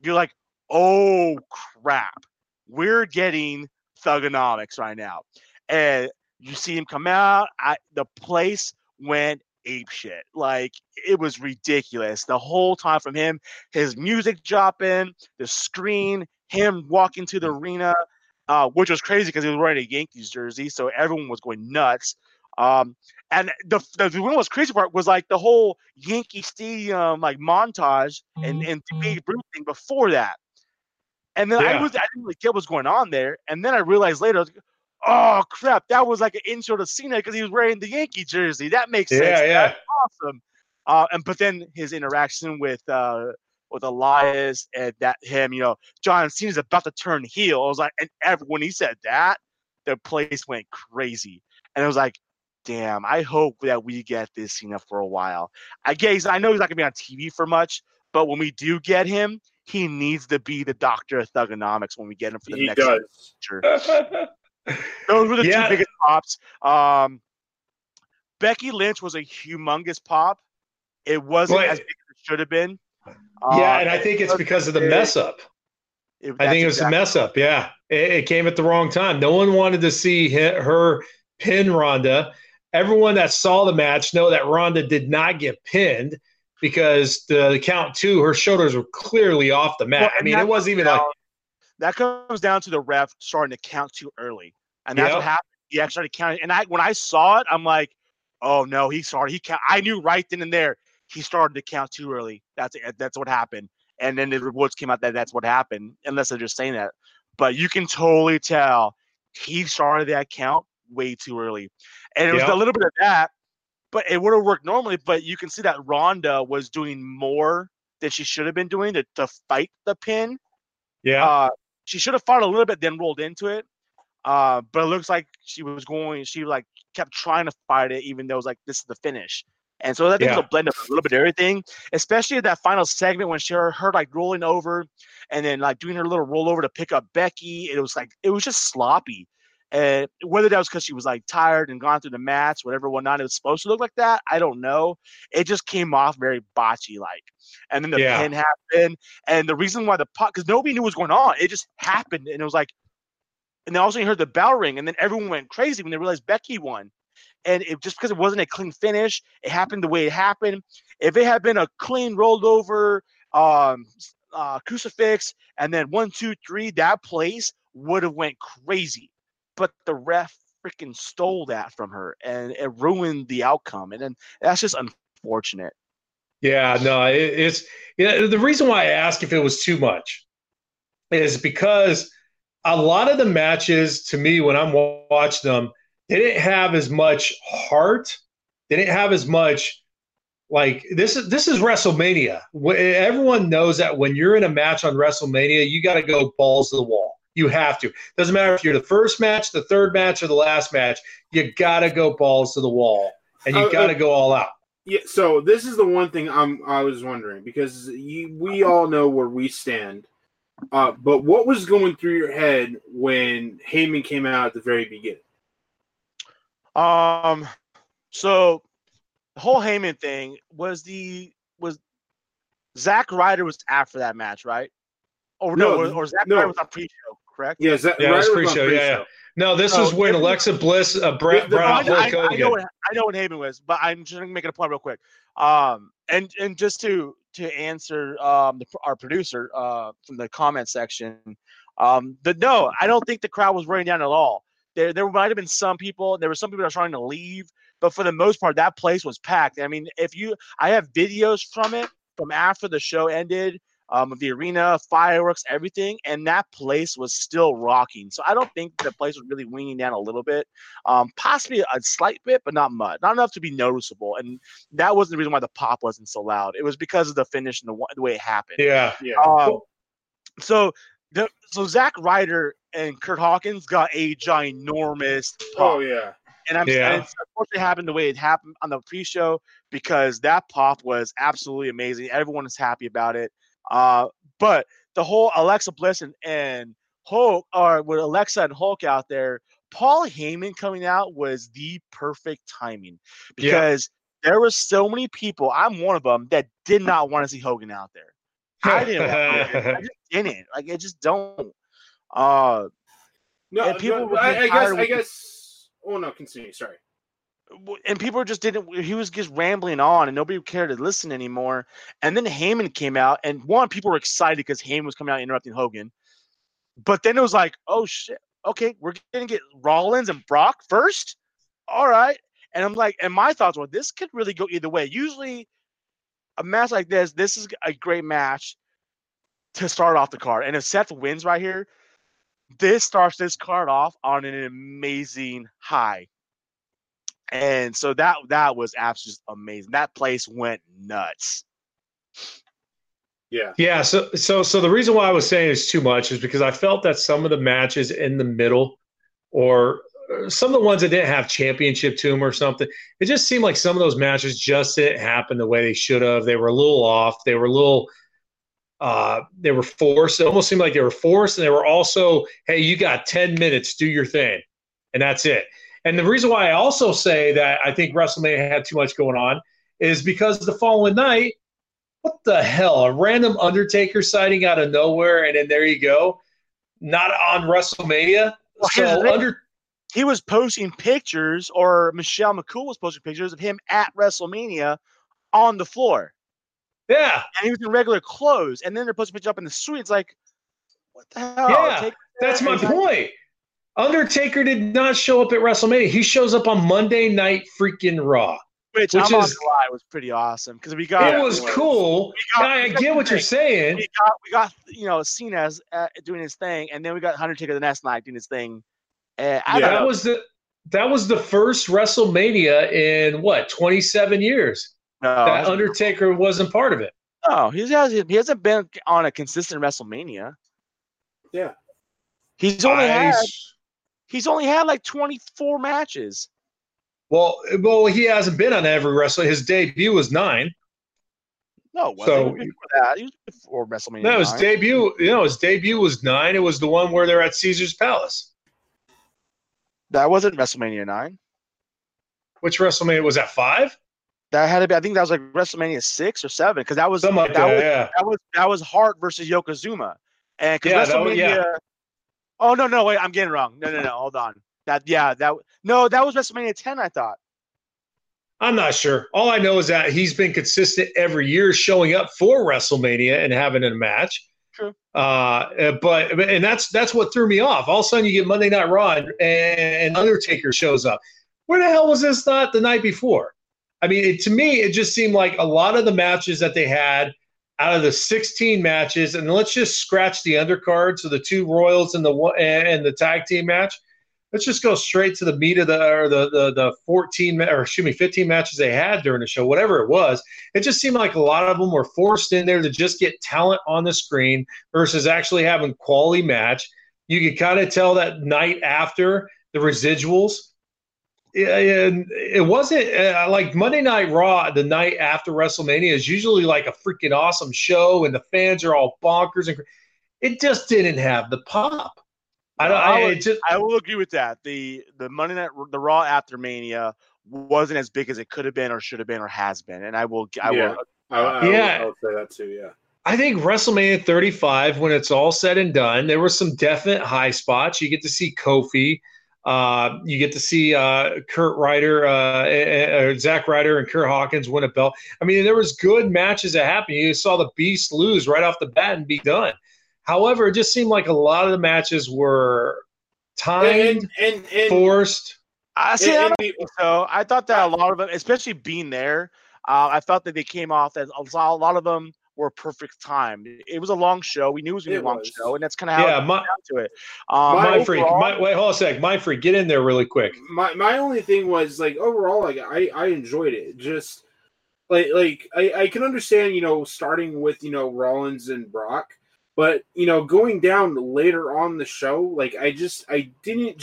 You're like, oh, crap. We're getting Thugonomics right now. And you see him come out. The place went apeshit. Like, it was ridiculous. The whole time from him, his music dropping, the screen, him walking to the arena, which was crazy because he was wearing a Yankees jersey, so everyone was going nuts. And the one was crazy part was like the whole Yankee Stadium like montage and big Bruce thing before that. And then I didn't really get what was going on there. And then I realized later, I was like, oh crap, that was like an intro to Cena because he was wearing the Yankee jersey. That makes sense. That's awesome. But then his interaction with Elias and him, you know, John Cena's about to turn heel. I was like, when he said that, the place went crazy. And I was like, damn, I hope that we get this Cena for a while. I know he's not going to be on TV for much, but when we do get him, he needs to be the doctor of Thugonomics when we get him for the next year. Those were the two biggest pops. Becky Lynch was a humongous pop. It wasn't as big as it should have been. And I think it's because of the mess up. I think it was a mess up, It came at the wrong time. No one wanted to see her pin Ronda. Everyone that saw the match know that Ronda did not get pinned because the count two, her shoulders were clearly off the mat. Well, I mean, it wasn't even like that. Comes down to the ref starting to count too early, and that's what happened. He actually started counting, and when I saw it, I'm like, "Oh no, he started." I knew right then and there he started to count too early. That's what happened, and then the reports came out that that's what happened, unless they're just saying that. But you can totally tell he started that count way too early, and it was a little bit of that, but it would have worked normally. But you can see that Ronda was doing more than she should have been doing to fight the pin. She should have fought a little bit, then rolled into it. But it looks like she like kept trying to fight it, even though it was like this is the finish. And so I think it's a blend of a little bit of everything, especially in that final segment when she heard her like rolling over and then like doing her little rollover to pick up Becky. It was just sloppy. And whether that was because she was like tired and gone through the match, whatever, whatnot, it was supposed to look like that, I don't know. It just came off very botchy like. And then the pin happened. And the reason why because nobody knew what was going on, it just happened. And it was like, and then also you heard the bell ring, and then everyone went crazy when they realized Becky won. And it just because it wasn't a clean finish, it happened the way it happened. If it had been a clean rolled over crucifix and then 1, 2, 3, that place would have went crazy. But the ref freaking stole that from her, and it ruined the outcome. And then that's just unfortunate. Yeah, no, it's the reason why I asked if it was too much is because a lot of the matches, to me, when I'm watching them, they didn't have as much heart. They didn't have as much like this is WrestleMania. Everyone knows that when you're in a match on WrestleMania, you got to go balls to the wall. You have to. Doesn't matter if you're the first match, the third match, or the last match. You gotta go balls to the wall, and you gotta go all out. Yeah. So this is the one thing I was wondering because we all know where we stand, but what was going through your head when Heyman came out at the very beginning? So the whole Heyman thing was Zack Ryder was after that match, right? Ryder was on pre-show, correct? Yeah, Ryder was pre-show. Yeah. No, this was when Alexa Bliss brought up Hulk Hogan. I know what Heyman was, but I'm just making a point real quick. And just to answer our producer from the comment section, But no, I don't think the crowd was running down at all. There might have been some people. There were some people that were trying to leave, but for the most part, that place was packed. I mean, I have videos from it from after the show ended, of the arena, fireworks, everything, and that place was still rocking. So I don't think the place was really weaning down a little bit, possibly a slight bit, but not much, not enough to be noticeable. And that wasn't the reason why the pop wasn't so loud. It was because of the finish and the way it happened. Yeah. Cool. So Zack Ryder and Curt Hawkins got a ginormous pop. Oh, yeah. And it's unfortunately happened the way it happened on the pre-show because that pop was absolutely amazing. Everyone is happy about it. But the whole Alexa Bliss and Hulk, or with Alexa and Hulk out there, Paul Heyman coming out was the perfect timing because there were so many people, I'm one of them, that did not want to see Hogan out there. I didn't want Hogan. I just didn't. Like, I just don't. No, and people were I guess. Oh, no, continue. Sorry. And people just didn't – he was just rambling on, and nobody cared to listen anymore. And then Heyman came out, and one, people were excited because Heyman was coming out interrupting Hogan. But then it was like, oh, shit, okay, we're going to get Rollins and Brock first? All right. And I'm like – and my thoughts were, this could really go either way. Usually a match like this is a great match to start off the card. And if Seth wins right here, this starts this card off on an amazing high. And so that was absolutely amazing. That place went nuts. Yeah. So the reason why I was saying it's too much is because I felt that some of the matches in the middle, or some of the ones that didn't have championship to them or something, it just seemed like some of those matches just didn't happen the way they should have. They were a little off. They were a little. They were forced. It almost seemed like they were forced, and they were also, hey, you got 10 minutes, do your thing, and that's it. And the reason why I also say that I think WrestleMania had too much going on is because the following night, what the hell, a random Undertaker sighting out of nowhere, and then there you go, not on WrestleMania. Well, he was posting pictures, or Michelle McCool was posting pictures of him at WrestleMania on the floor. Yeah. And he was in regular clothes, and then they're posting pictures up in the streets. Like, what the hell? Yeah, that's my point. Undertaker did not show up at WrestleMania. He shows up on Monday Night freaking Raw, which I'm not gonna lie, was pretty awesome because we got. It was cool. I get what you're saying. We got Cena doing his thing, and then we got Undertaker the next night doing his thing. That was the first WrestleMania in what 27 years that Undertaker wasn't part of it. No, he hasn't been on a consistent WrestleMania. Yeah, He's only had like 24 matches. Well, he hasn't been on every wrestling. His debut was 9. No, it wasn't. So, he was before WrestleMania. No, his 9. Debut. You know, his debut was 9. It was the one where they're at Caesar's Palace. That wasn't WrestleMania 9. Which WrestleMania was that? 5. That had to be. I think that was like WrestleMania 6 or 7 because that was that was Hart versus Yokozuna, and because WrestleMania. Oh no! Wait, I'm getting it wrong. No. Hold on. That was WrestleMania 10. I thought. I'm not sure. All I know is that he's been consistent every year, showing up for WrestleMania and having a match. True. But that's what threw me off. All of a sudden, you get Monday Night Raw and Undertaker shows up. Where the hell was this thought the night before? I mean, to me, it just seemed like a lot of the matches that they had. Out of the 16 matches, and let's just scratch the undercard, so the two Royals and the tag team match. Let's just go straight to the meat of the 15 matches they had during the show, whatever it was. It just seemed like a lot of them were forced in there to just get talent on the screen versus actually having quality match. You could kind of tell that night after the residuals. It wasn't like Monday Night Raw the night after WrestleMania is usually like a freaking awesome show and the fans are all bonkers. And it just didn't have the pop. I will agree with that. The Monday Night – the Raw after Mania wasn't as big as it could have been or should have been or has been. And I will say that too, yeah. I think WrestleMania 35, when it's all said and done, there were some definite high spots. You get to see Kofi. You get to see Zack Ryder and Curt Hawkins win a belt. I mean, there was good matches that happened. You saw the Beast lose right off the bat and be done. However, it just seemed like a lot of the matches were timed, and forced. I don't think so. I thought that a lot of them, especially being there, I felt that they came off as a lot of them were perfect timed. It was a long show. We knew it was going to be a long show, and that's kind of how it came down to it. Wait, hold on a sec. My freak, get in there really quick. My only thing was, like, overall, like, I enjoyed it. Just, like I can understand, you know, starting with, you know, Rollins and Brock. But, you know, going down later on the show, like, I didn't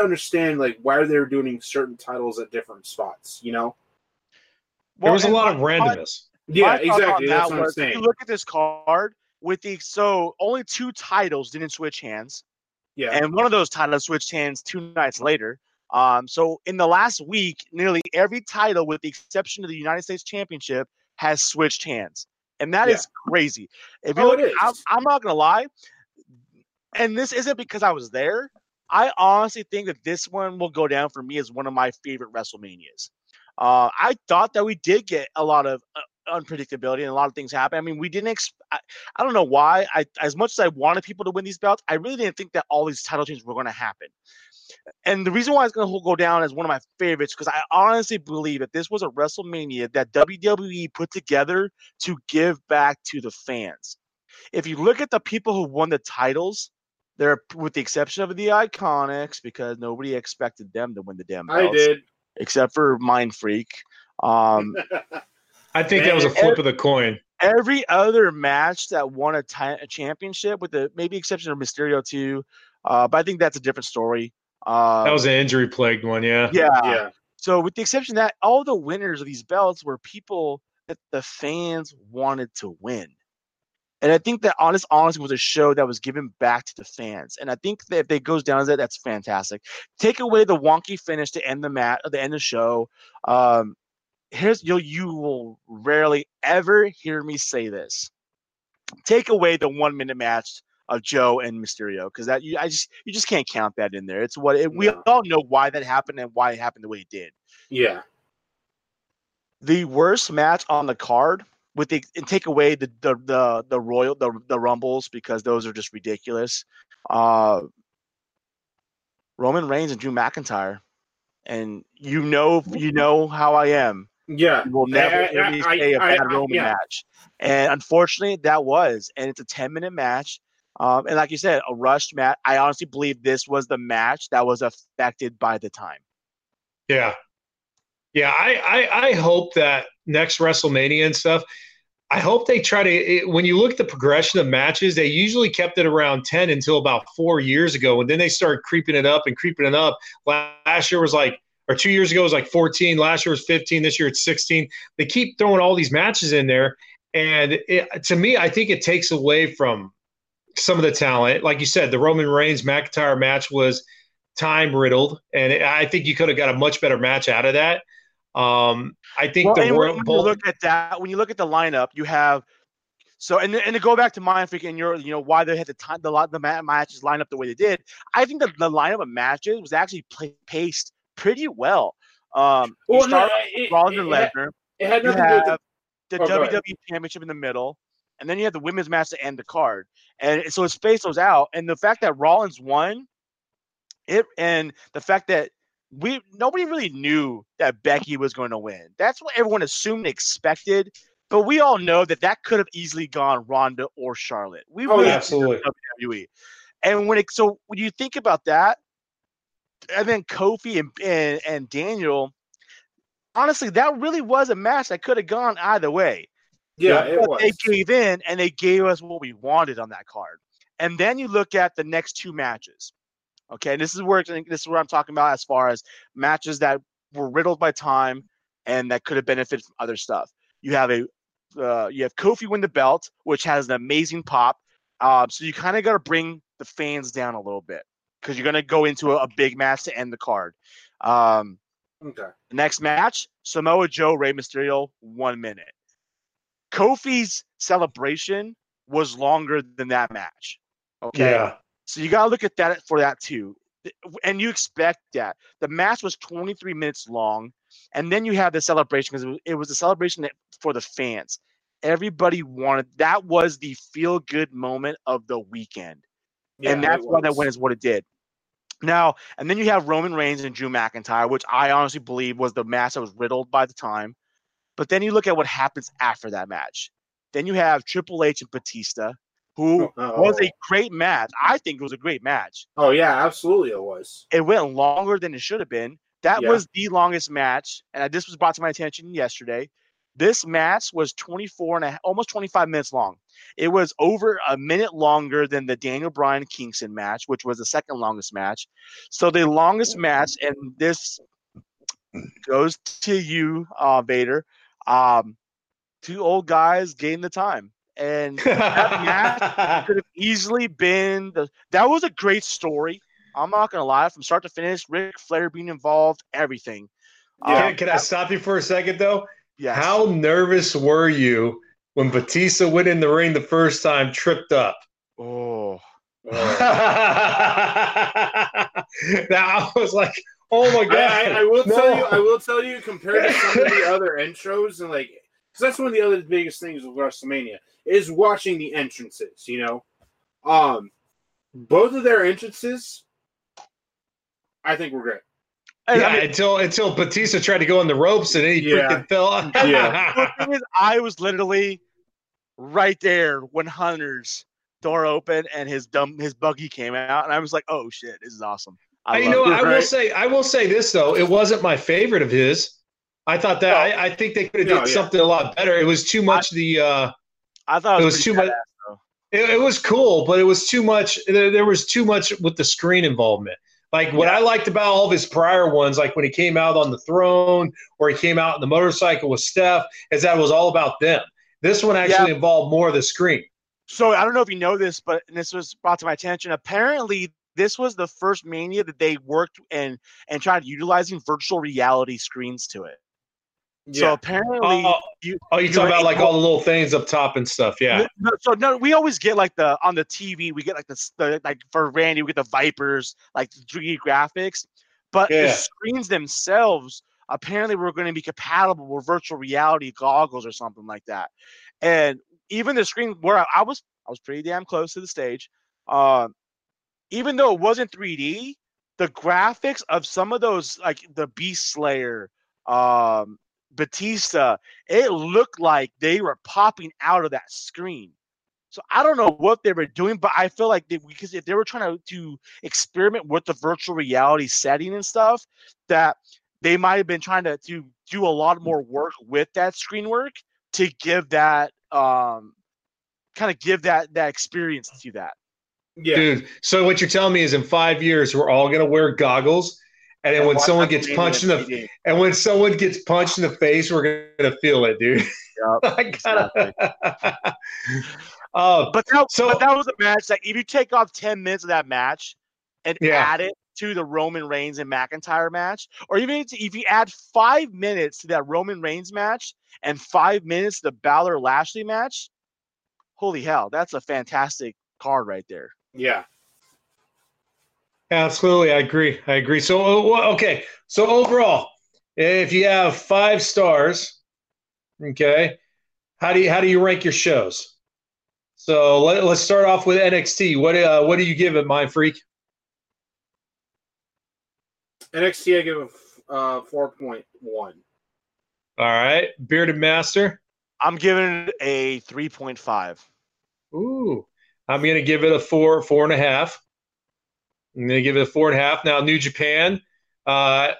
understand, like, why they were doing certain titles at different spots, you know? Well, there was a lot of randomness. Yeah, exactly. That's what I'm saying. If you look at this card, only two titles didn't switch hands. Yeah. And one of those titles switched hands 2 nights later. So in the last week, nearly every title, with the exception of the United States Championship, has switched hands. And that is crazy. If you look, I'm not going to lie, and this isn't because I was there. I honestly think that this one will go down for me as one of my favorite WrestleManias. I thought that we did get a lot of unpredictability and a lot of things happen. I mean, we didn't I don't know why. As much as I wanted people to win these belts, I really didn't think that all these title changes were going to happen. And the reason why it's going to go down as one of my favorites, because I honestly believe that this was a WrestleMania that WWE put together to give back to the fans. If you look at the people who won the titles, they're, with the exception of the Iconics, because nobody expected them to win the damn belts. I did. Except for Mind Freak. I think that was a flip of the coin. Every other match that won a championship, with the maybe exception of Mysterio too, but I think that's a different story. That was an injury-plagued one, yeah. So with the exception of that, all the winners of these belts were people that the fans wanted to win. And I think that honestly was a show that was given back to the fans. And I think that if it goes down as that, that's fantastic. Take away the wonky finish to end the end of the show. You will rarely ever hear me say this. Take away the 1-minute match of Joe and Mysterio, because that you just can't count that in there. It's we all know why that happened and why it happened the way it did. Yeah. The worst match on the card, and take away the Rumbles, because those are just ridiculous. Roman Reigns and Drew McIntyre, and you know how I am. Yeah, you will never say a bad Roman match, and unfortunately that was, and it's a 10-minute match. And like you said, a rushed match. I honestly believe this was the match that was affected by the time. Yeah. Yeah, I hope that next WrestleMania and stuff, I hope they try to – when you look at the progression of matches, they usually kept it around 10 until about 4 years ago, and then they started creeping it up. Last year was like – or 2 years ago was like 14. Last year was 15. This year it's 16. They keep throwing all these matches in there, and to me, I think it takes away from – some of the talent. Like you said, the Roman Reigns McIntyre match was time riddled, and I think you could have got a much better match out of that. I think you look at that, when you look at the lineup, you have and to go back to Mind Freak and your, you know, why they had the matches lined up the way they did. I think that the lineup of matches was actually paced pretty well. Rollins and Lesnar. It had nothing to do with the WWE Championship in the middle. And then you have the women's match to end the card. And so it spaced those out. And the fact that Rollins won, and the fact that nobody really knew that Becky was going to win. That's what everyone assumed and expected. But we all know that could have easily gone Ronda or Charlotte. Absolutely. WWE. And when you think about that, and then Kofi and Daniel, honestly, that really was a match that could have gone either way. Yeah, it was. They gave in, and they gave us what we wanted on that card. And then you look at the next two matches. Okay, and this is where I'm talking about as far as matches that were riddled by time and that could have benefited from other stuff. You have you have Kofi win the belt, which has an amazing pop. So you kind of got to bring the fans down a little bit, because you're going to go into a big match to end the card. Okay. The next match, Samoa Joe, Rey Mysterio, 1 minute. Kofi's celebration was longer than that match. Okay. Yeah. So you got to look at that for that too. And you expect that. The match was 23 minutes long. And then you have the celebration, because it was a celebration for the fans. everybody wanted. That was the feel-good moment of the weekend. Yeah, and that's why that win is what it did. Now, and then you have Roman Reigns and Drew McIntyre, which I honestly believe was the match that was riddled by the time. But then you look at what happens after that match. Then you have Triple H and Batista, who was a great match. I think it was a great match. Oh, yeah, absolutely it was. It went longer than it should have been. That was the longest match, and this was brought to my attention yesterday. This match was 24 and almost 25 minutes long. It was over a minute longer than the Daniel Bryan Kingston match, which was the second longest match. So the longest match, and this goes to you, Vader. Two old guys gained the time, and that match could have easily been that was a great story. I'm not gonna lie, from start to finish, Ric Flair being involved, everything. Can I stop you for a second though? Yeah. How nervous were you when Batista went in the ring the first time, tripped up? Oh. Now I was like, oh my god! I will tell you. Compared to some of the other intros, and like, because that's one of the other biggest things with WrestleMania is watching the entrances. You know, both of their entrances, I think, were great. Yeah, I mean, until Batista tried to go on the ropes and then he freaking fell off. Yeah. The thing is, I was literally right there when Hunter's door opened and his buggy came out, and I was like, "Oh shit, this is awesome." I will say this though, it wasn't my favorite of his. I thought that I think they could have did something a lot better. It was too much. I thought it was too much. It was cool, but it was too much. There was too much with the screen involvement. Like, what I liked about all of his prior ones, like when he came out on the throne or he came out on the motorcycle with Steph, is that it was all about them. This one actually involved more of the screen. So, I don't know if you know this, but this was brought to my attention. Apparently, this was the first Mania that they worked and tried utilizing virtual reality screens to it. Yeah. So, apparently... you talk about, like, all the little things up top and stuff, yeah. No, we always get, like, on the TV, we get, like, for Randy, we get the Vipers, like, the 3D graphics. But the screens themselves, apparently, were going to be compatible with virtual reality goggles or something like that. And even the screen where I was pretty damn close to the stage, even though it wasn't 3D, the graphics of some of those, like, the Beast Slayer, Batista, it looked like they were popping out of that screen. So I don't know what they were doing, but I feel like because if they were trying to experiment with the virtual reality setting and stuff, that they might have been trying to do a lot more work with that screen work to give that that experience to that. Yeah. Dude, so what you're telling me is in 5 years we're all gonna wear goggles. And then when someone gets punched in the face, we're gonna feel it, dude. Yep, but that was a match that if you take off 10 minutes of that match and add it to the Roman Reigns and McIntyre match, or even if you add 5 minutes to that Roman Reigns match and 5 minutes to the Balor Lashley match, holy hell, that's a fantastic card right there. Yeah. Absolutely, I agree. So, okay, so overall, if you have 5 stars, okay, how do you rank your shows? So let's start off with NXT. What do you give it, Mind Freak? NXT, I give it 4.1. All right, Bearded Master. I'm giving it a 3.5. Ooh, I'm gonna give it a 4.5. I'm going to give it a 4.5. Now, New Japan, I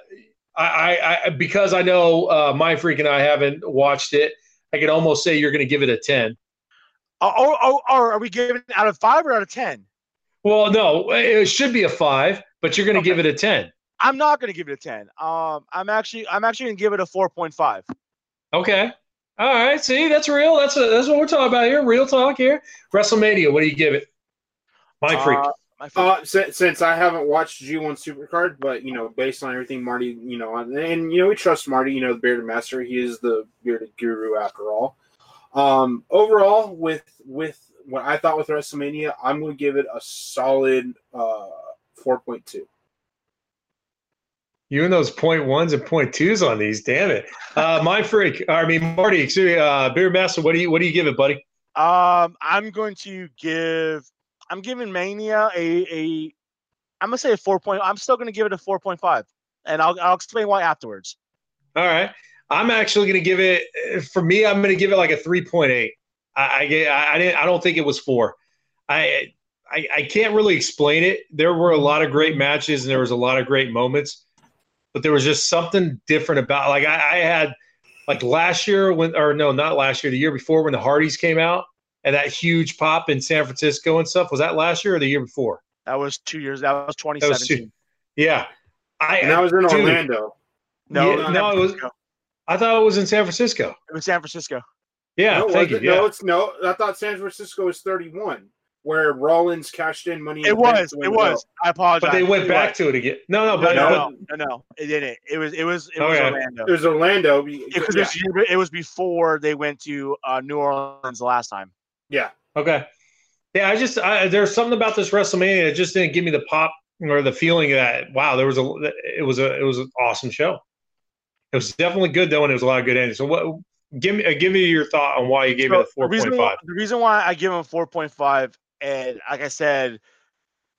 because I know my freak and I haven't watched it, I can almost say you're going to give it a 10. Are we giving it out of 5 or out of 10? Well, no, it should be a 5, but you're going to give it a 10. I'm not going to give it a 10. I'm actually going to give it a 4.5. Okay. All right. See, that's real. That's what we're talking about here. Real talk here. WrestleMania, what do you give it? My freak. Since I haven't watched G1 Supercard, but, you know, based on everything Marty, you know, and, you know, we trust Marty, you know, the Bearded Master. He is the Bearded Guru after all. Overall, with what I thought with WrestleMania, I'm going to give it a solid 4.2. You and those point ones and point twos on these, damn it. My freak, I mean, Marty, excuse me, Bearded Master, what do you give it, buddy? I'm giving Mania I'm going to say a 4.0. I'm still going to give it a 4.5, and I'll explain why afterwards. All right. I'm actually going to give it, for me, I'm going to give it like a 3.8. I don't think it was 4. I can't really explain it. There were a lot of great matches, and there was a lot of great moments. But there was just something different about, like, I had, like, last year when, or no, not last year, the year before when the Hardys came out and that huge pop in San Francisco and stuff. Was that last year or the year before? That was 2 years. That was 2017. Yeah. And I was in Orlando. No, it was. I thought it was in San Francisco. It was San Francisco. Yeah. No, thank you. Yeah. No, I thought San Francisco was 31. Where Rollins cashed in money. It was. I apologize. But they went back to it again. No, it didn't. It was Orlando. It was Orlando. It was before they went to New Orleans the last time. Yeah. Okay. Yeah, I there's something about this WrestleMania that just didn't give me the pop or the feeling that wow, it was an awesome show. It was definitely good though, and it was a lot of good endings. So what? Give me your thought on why you gave it a 4.5. The reason why I give him 4.5. And like I said,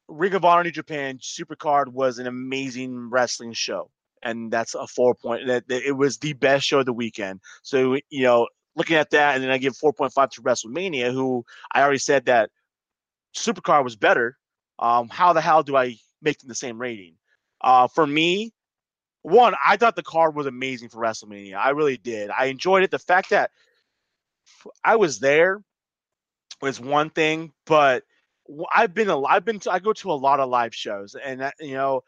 Ring of Honor New Japan Supercard was an amazing wrestling show. And that's a 4. It was the best show of the weekend. So, you know, looking at that, and then I give 4.5 to WrestleMania, who I already said that Supercard was better. How the hell do I make them the same rating? For me, one, I thought the card was amazing for WrestleMania. I really did. I enjoyed it. The fact that I was there is one thing, but I go to a lot of live shows, and that, you know,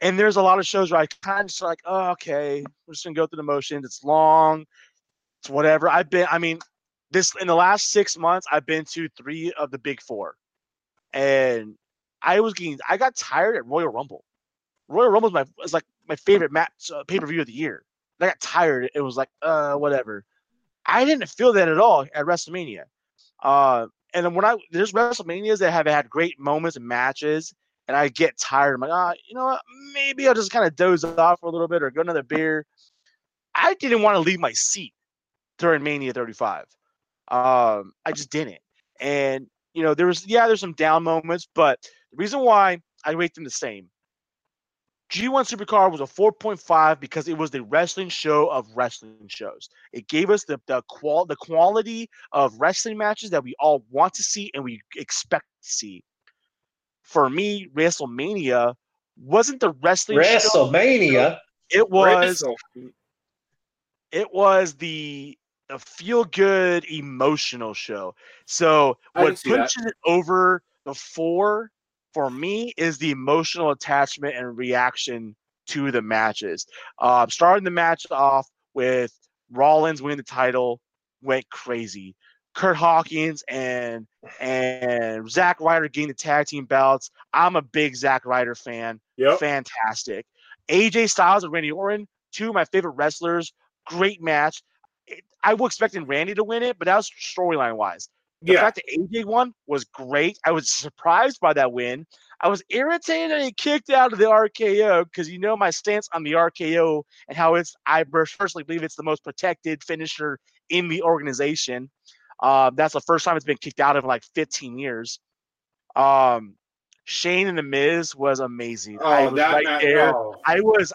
and there's a lot of shows where I kind of just like, oh, okay, we're just gonna go through the motions. It's long, it's whatever. In the last 6 months, I've been to 3 of the big 4, and I got tired at Royal Rumble. Royal Rumble is like my favorite match pay-per-view of the year. I got tired. It was like, whatever. I didn't feel that at all at WrestleMania. And then there's WrestleManias that have had great moments and matches, and I get tired. I'm like, you know what? Maybe I'll just kind of doze off for a little bit or go another beer. I didn't want to leave my seat during Mania 35. I just didn't. And, you know, there's some down moments, but the reason why I rate them the same. G1 Supercard was a 4.5 because it was the wrestling show of wrestling shows. It gave us the quality of wrestling matches that we all want to see and we expect to see. For me, WrestleMania wasn't the wrestling show. WrestleMania? It was the feel-good, emotional show. So what punches it over the 4 for me is the emotional attachment and reaction to the matches. Starting the match off with Rollins winning the title went crazy. Curt Hawkins and Zack Ryder getting the tag team belts. I'm a big Zack Ryder fan. Yep. Fantastic. AJ Styles and Randy Orton, 2 of my favorite wrestlers. Great match. I was expecting Randy to win it, but that was storyline-wise. The fact that AJ won was great. I was surprised by that win. I was irritated that he kicked out of the RKO because you know my stance on the RKO and how I personally believe it's the most protected finisher in the organization. That's the first time it's been kicked out of in like 15 years. Shane and The Miz was amazing. I was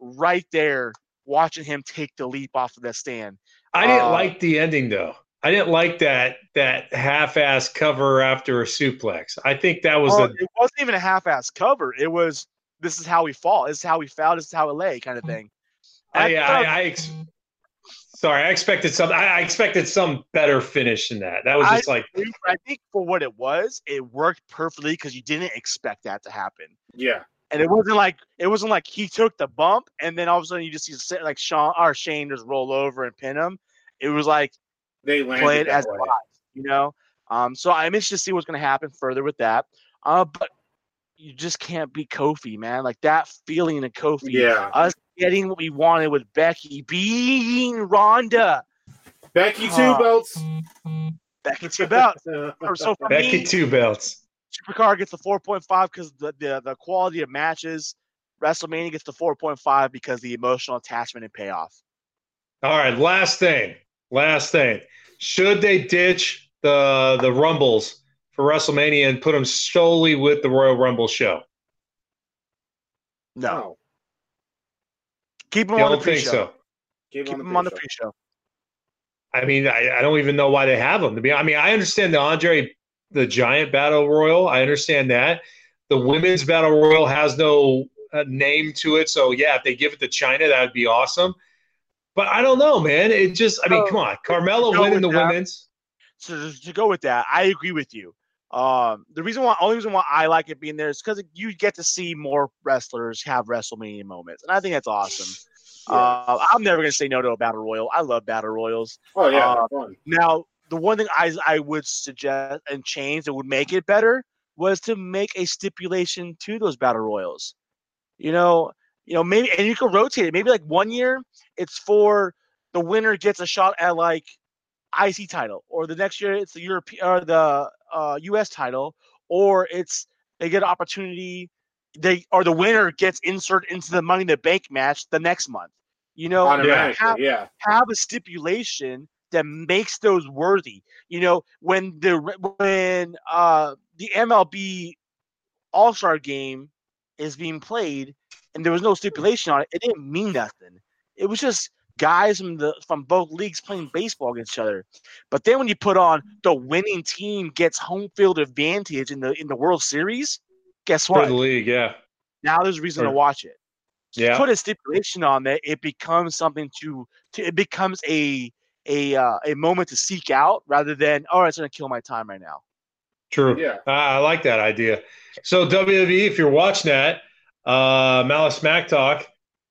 right there watching him take the leap off of that stand. I didn't like the ending, though. I didn't like that half-ass cover after a suplex. I think that was it wasn't even a half-ass cover. It was, this is how we fall. This is how we foul. This is how it lay kind of thing. I expected something. I expected some better finish than that. That was just I think for what it was, it worked perfectly because you didn't expect that to happen. Yeah. And it wasn't like he took the bump and then all of a sudden you just see like Shane just roll over and pin him. It was like, they play it as live, you know. So I'm interested to see what's going to happen further with that. But you just can't beat Kofi, man. Like that feeling of Kofi, us getting what we wanted with Becky beating Ronda. Becky 2 belts. Becky 2 belts. So for Becky me, 2 belts. Supercard gets the 4.5 because the quality of matches, WrestleMania gets the 4.5 because the emotional attachment and payoff. All right, last thing. Should they ditch the Rumbles for WrestleMania and put them solely with the Royal Rumble show? No. Keep them on the pre-show. So. Keep them on the pre-show. I mean, I don't even know why they have them. I understand the Andre the Giant Battle Royal. I understand that. The Women's Battle Royal has no name to it. So, yeah, if they give it to Chyna, that would be awesome. But I don't know, man. It just – come on. Carmella winning the women's. So, to go with that, I agree with you. The only reason why I like it being there is because you get to see more wrestlers have WrestleMania moments. And I think that's awesome. Yeah. I'm never going to say no to a Battle Royal. I love Battle Royals. Oh, yeah. Now, the one thing I would suggest and change that would make it better was to make a stipulation to those Battle Royals. You know, maybe, and you can rotate it. Maybe like one year it's for the winner gets a shot at like IC title, or the next year it's the European or the US title, or it's they get an opportunity or the winner gets inserted into the Money in the Bank match the next month. You know, have a stipulation that makes those worthy. You know, when the MLB All-Star Game is being played, and there was no stipulation on it, it didn't mean nothing. It was just guys from both leagues playing baseball against each other. But then when you put on the winning team gets home field advantage in the World Series, guess what? For the league, yeah. Now there's a reason to watch it. Yeah. Put a stipulation on that, it becomes something a moment to seek out rather than, oh, it's going to kill my time right now. True. Yeah. I like that idea. So WWE, if you're watching that, Malice Smack Talk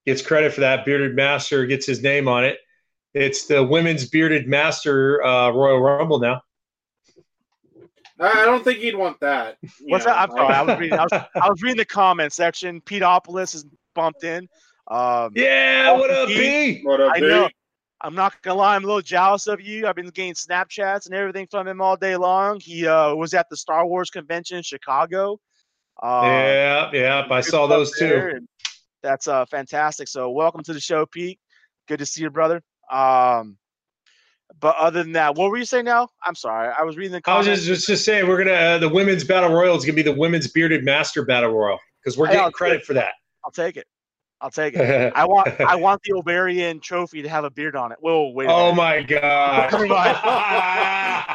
gets credit for that. Bearded Master gets his name on it. It's the Women's Bearded Master Royal Rumble now. I don't think he'd want that. What's that? I'm sorry. I was reading the comment section. Pedopolis is bumped in. What up, Pete? What up, Pete? I know. I'm not going to lie. I'm a little jealous of you. I've been getting Snapchats and everything from him all day long. He was at the Star Wars convention in Chicago. I saw those too. That's fantastic. So welcome to the show, Pete. Good to see you, brother. But other than that, what were you saying now? I'm sorry. I was reading the comments. I was just saying we're going to – the Women's Battle Royal is going to be the Women's Bearded Master Battle Royal because we're getting credit for that. I'll take it. I want the ovarian trophy to have a beard on it. Whoa, wait a minute. Oh, my God. I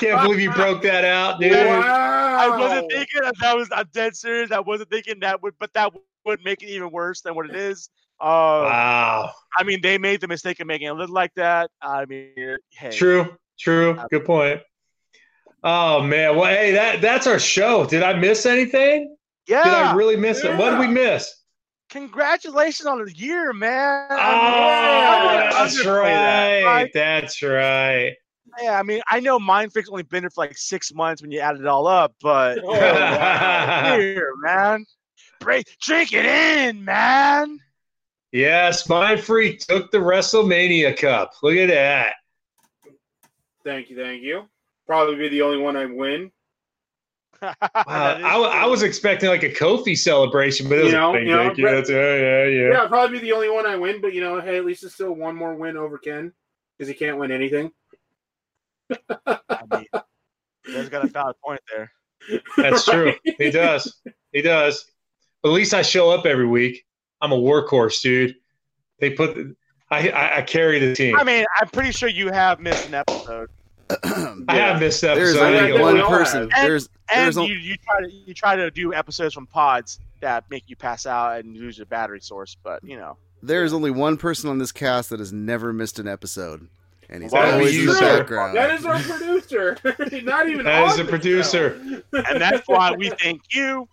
can't believe you broke that out, dude. Wow. I wasn't thinking that was – I'm dead serious. I wasn't thinking that would – but that would make it even worse than what it is. Wow. I mean, they made the mistake of making it look like that. I mean, hey. True. Good point. Oh, man. Well, hey, that's our show. Did I miss anything? Yeah. Did I really miss it? What did we miss? Congratulations on the year, man. Oh, yeah. That's right. That's right. Yeah, I mean, I know Mindfix only been there for like 6 months when you add it all up, but here, man. Drink it in, man. Yes, Mindfreak took the WrestleMania Cup. Look at that. Thank you. Probably be the only one I win. Wow. I was expecting like a Kofi celebration, but it was thank you. Yeah, probably be the only one I win, but hey, at least it's still one more win over Ken because he can't win anything. Ken's got a valid point there. That's right? True. He does. But at least I show up every week. I'm a workhorse, dude. I carry the team. I mean, I'm pretty sure you have missed an episode. I have missed episodes. There's only one person. You try to do episodes from pods that make you pass out and lose your battery source, but there's only one person on this cast that has never missed an episode, and he's always in the background. That is our producer. Not even that is a producer, and that's why we thank you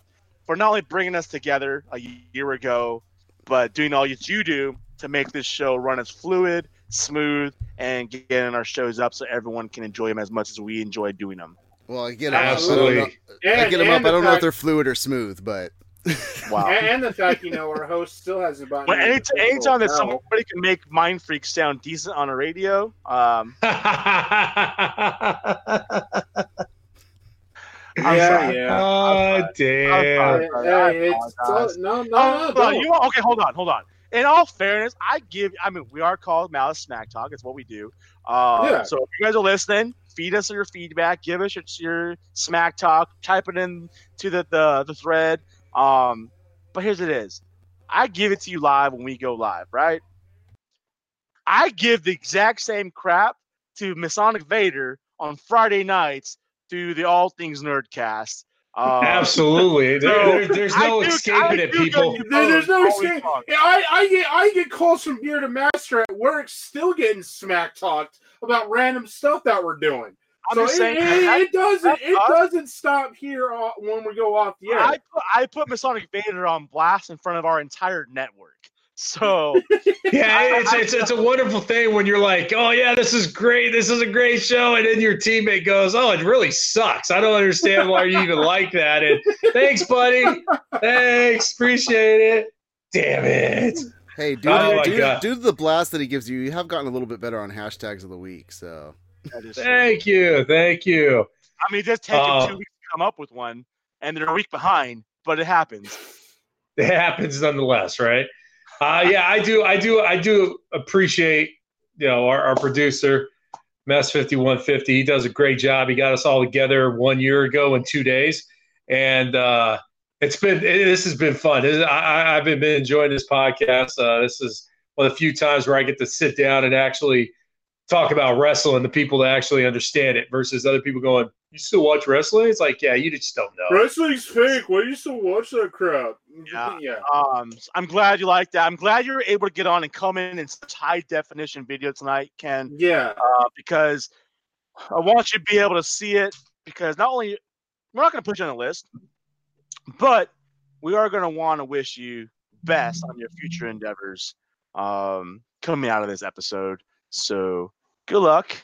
for not only bringing us together a year ago, but doing all that you do to make this show run as fluid, smooth, and getting our shows up so everyone can enjoy them as much as we enjoy doing them. Well, I get them absolutely. Up. I get them up. I don't know if they're fluid or smooth, but wow. And the fact our host still has about. But anytime that somebody can make Mind Freak sound decent on a radio, Okay, hold on. In all fairness, we are called Malice Smack Talk. It's what we do. So if you guys are listening, feed us your feedback. Give us your smack talk. Type it in to the thread. But here's what it is. I give it to you live when we go live, right? I give the exact same crap to Masonic Vader on Friday nights through the All Things Nerdcast. Absolutely. There's no escaping it, people. There's no escape. I get calls from Bearded Master at work still getting smack talked about random stuff that we're doing. So it doesn't stop here when we go off the air. I put Masonic Vader on blast in front of our entire network. So yeah, it's a wonderful thing when you're like, oh yeah, this is great, this is a great show, and then your teammate goes, oh, it really sucks. I don't understand why you even like that. And thanks, buddy. Thanks, appreciate it. Damn it. Hey, due to the blast that he gives you, you have gotten a little bit better on hashtags of the week. So thank you. I mean, it does take him 2 weeks to come up with one, and they're a week behind, but it happens. It happens nonetheless, right? I do appreciate, our producer, Mess 5150. He does a great job. He got us all together 1 year ago in 2 days, and this has been fun. I've been enjoying this podcast. This is one of the few times where I get to sit down and actually talk about wrestling to people that actually understand it versus other people going, you still watch wrestling? It's like, yeah, you just don't know. Wrestling's fake. Why do you still watch that crap? Yeah. I'm glad you like that. I'm glad you were able to get on and come in such high-definition video tonight, Ken. Yeah. Because I want you to be able to see it, because not only – we're not going to put you on the list, but we are going to want to wish you best on your future endeavors coming out of this episode. So good luck,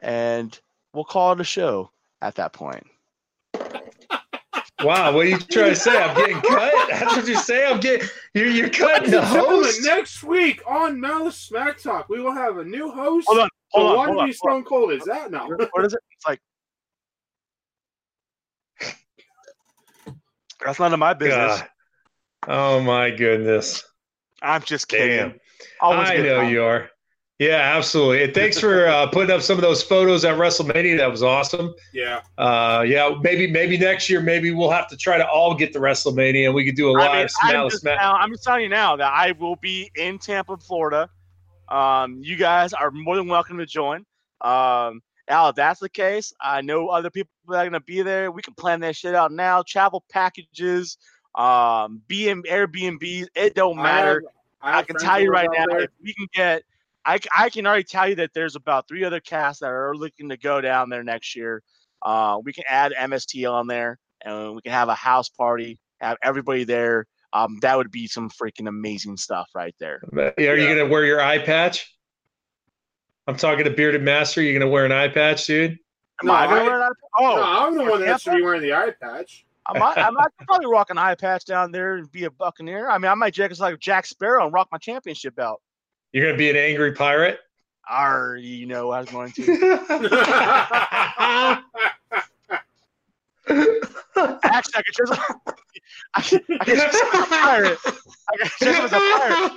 and we'll call it a show. At that point. Wow, what are you trying to say? I'm getting cut? That's what you say? You're cutting the host? Next week on Malice Smack Talk, we will have a new host. Hold on. Why do you Stone Cold is that now? What is it? It's like... That's none of my business. God. Oh, my goodness. I'm just kidding. I know you are. Yeah, absolutely. And thanks for putting up some of those photos at WrestleMania. That was awesome. Yeah. Maybe next year, maybe we'll have to try to all get to WrestleMania, and we could do a live smack. I'm just telling you now that I will be in Tampa, Florida. You guys are more than welcome to join. Al, if that's the case, I know other people that are going to be there. We can plan that shit out now. Travel packages, Airbnbs. It don't matter. I can tell you right now, if we can get – I can already tell you that there's about 3 other casts that are looking to go down there next year. We can add MST on there, and we can have a house party, have everybody there. That would be some freaking amazing stuff right there. Are you going to wear your eye patch? I'm talking to Bearded Master. You're going to wear an eye patch, dude? Am I going to wear an eye patch? Oh, no, I'm the one that should be wearing the eye patch. I might probably rock an eye patch down there and be a Buccaneer. I mean, I might just like Jack Sparrow and rock my championship belt. You're going to be an angry pirate? You know I was going to. Actually, I could dress as a pirate. I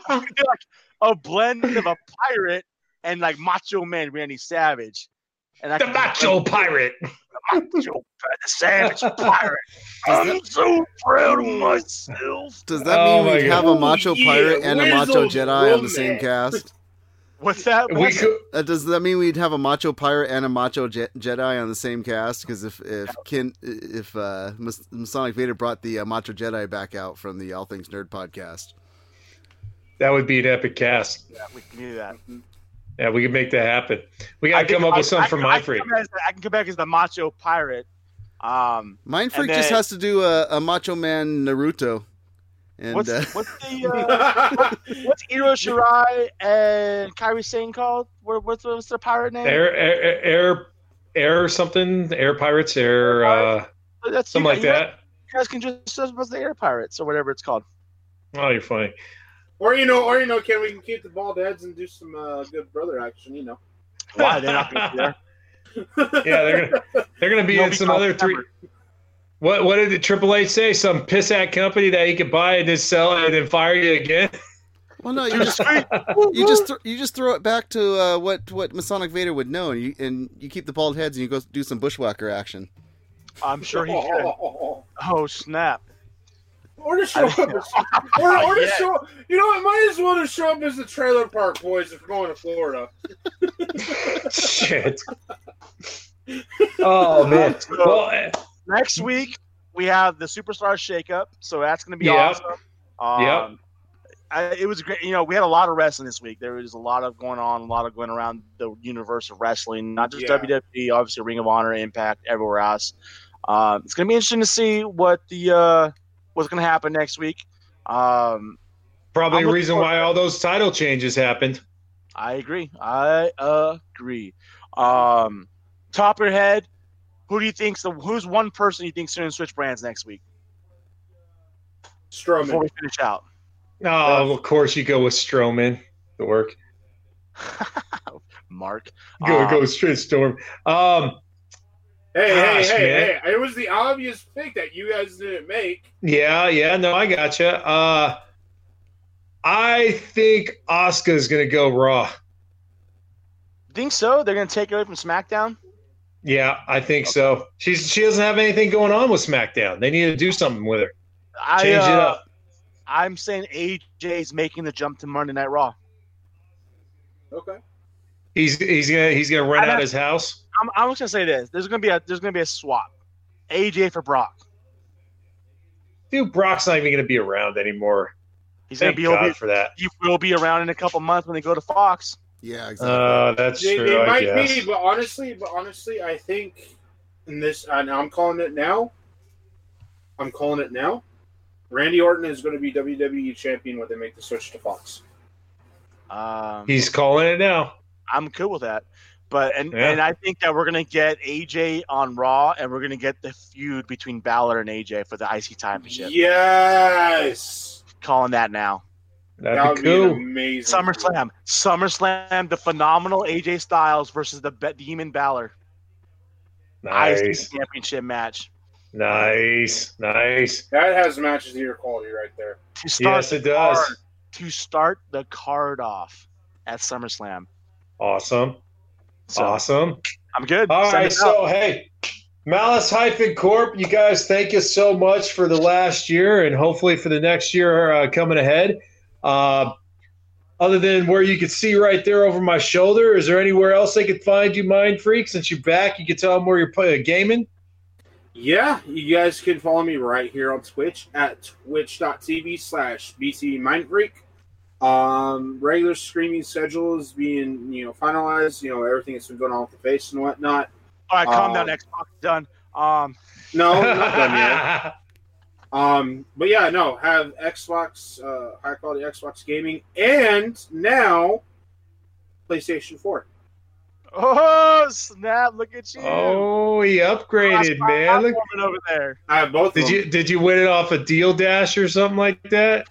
could do like a blend of a pirate and like Macho Man Randy Savage. And The Savage Pirate. I'm so proud of myself. Does that mean we have a Macho Pirate and a Macho Jedi on the same cast? What's that? Does that mean we'd have a Macho Pirate and a Macho Jedi on the same cast? Because if Masonic Vader brought the Macho Jedi back out from the All Things Nerd podcast, that would be an epic cast. Yeah, we can do that. Mm-hmm. Yeah, we can make that happen. We got to come up with something for Mind Freak. I can come back as the Macho Pirate. Mind Freak just has to do a Macho Man Naruto. And what's Iro Shirai and Kairi Sane called? What's their pirate name? Air something. Air Pirates. Something like that. You guys can just say what's the Air Pirates or whatever it's called. Oh, you're funny. Or Ken, we can keep the bald heads and do some good brother action, Why they're not going to be there? Yeah, they're gonna be in some other three. What did the Triple H say? Some piss-act company that he could buy and then sell and then fire you again? Well, no, you just throw it back to what Masonic Vader would know, and you keep the bald heads and you go do some bushwhacker action. I'm sure he could. Oh snap! Or to show up, to show up. You know, it might as well just show up as the Trailer Park Boys if we're going to Florida. Shit. Oh man. Well, next week we have the Superstar Shakeup, so that's going to be awesome. Yep. It was great. You know, we had a lot of wrestling this week. There was a lot of going on, a lot of going around the universe of wrestling, not just WWE, obviously Ring of Honor, Impact, everywhere else. It's going to be interesting to see what the what's going to happen next week. Probably a reason why all those title changes happened. I agree. Top of your head, who's one person you think's going to switch brands next week? Strowman. Before we finish out. No, of course you go with Strowman. The work. Mark. Go straight Storm. Hey, it was the obvious pick that you guys didn't make. Yeah. No, I gotcha. I think Asuka's going to go Raw. Think so? They're going to take it away from SmackDown? Yeah, I think so. She doesn't have anything going on with SmackDown. They need to do something with her. Change it up. I'm saying AJ's making the jump to Monday Night Raw. Okay. He's gonna rent out his house. I'm just gonna say this. There's gonna be a swap. AJ for Brock. Dude, Brock's not even gonna be around anymore. He's Thank gonna be God over for that. He will be around in a couple months when they go to Fox. Yeah, exactly. That's true. They might be, but honestly, I think in this. I'm calling it now. Randy Orton is going to be WWE champion when they make the switch to Fox. He's calling it now. I'm cool with that, and I think that we're going to get AJ on Raw, and we're going to get the feud between Balor and AJ for the IC Championship. Yes, calling that now. That'd be cool. Amazing. SummerSlam, the phenomenal AJ Styles versus the Demon Balor. Nice IC Championship match. Nice. That has match of the year quality right there. Yes, it does. To start the card off at SummerSlam. Awesome. I'm good. All right, so hey, Malice-Corp, you guys, thank you so much for the last year and hopefully for the next year coming ahead. Other than where you can see right there over my shoulder, is there anywhere else they could find you, Mind Freak? Since you're back, you can tell them where you're gaming. Yeah, you guys can follow me right here on Twitch at twitch.tv/BCMindFreak. Regular streaming schedule is being, finalized. Everything that's been going on with the face and whatnot. All right, calm down. Xbox done. No, not done yet. But yeah, no, have Xbox, high quality Xbox gaming, and now PlayStation 4. Oh snap! Look at you! Oh, he upgraded, man! Look over there. I have both. Did you win it off a deal dash or something like that?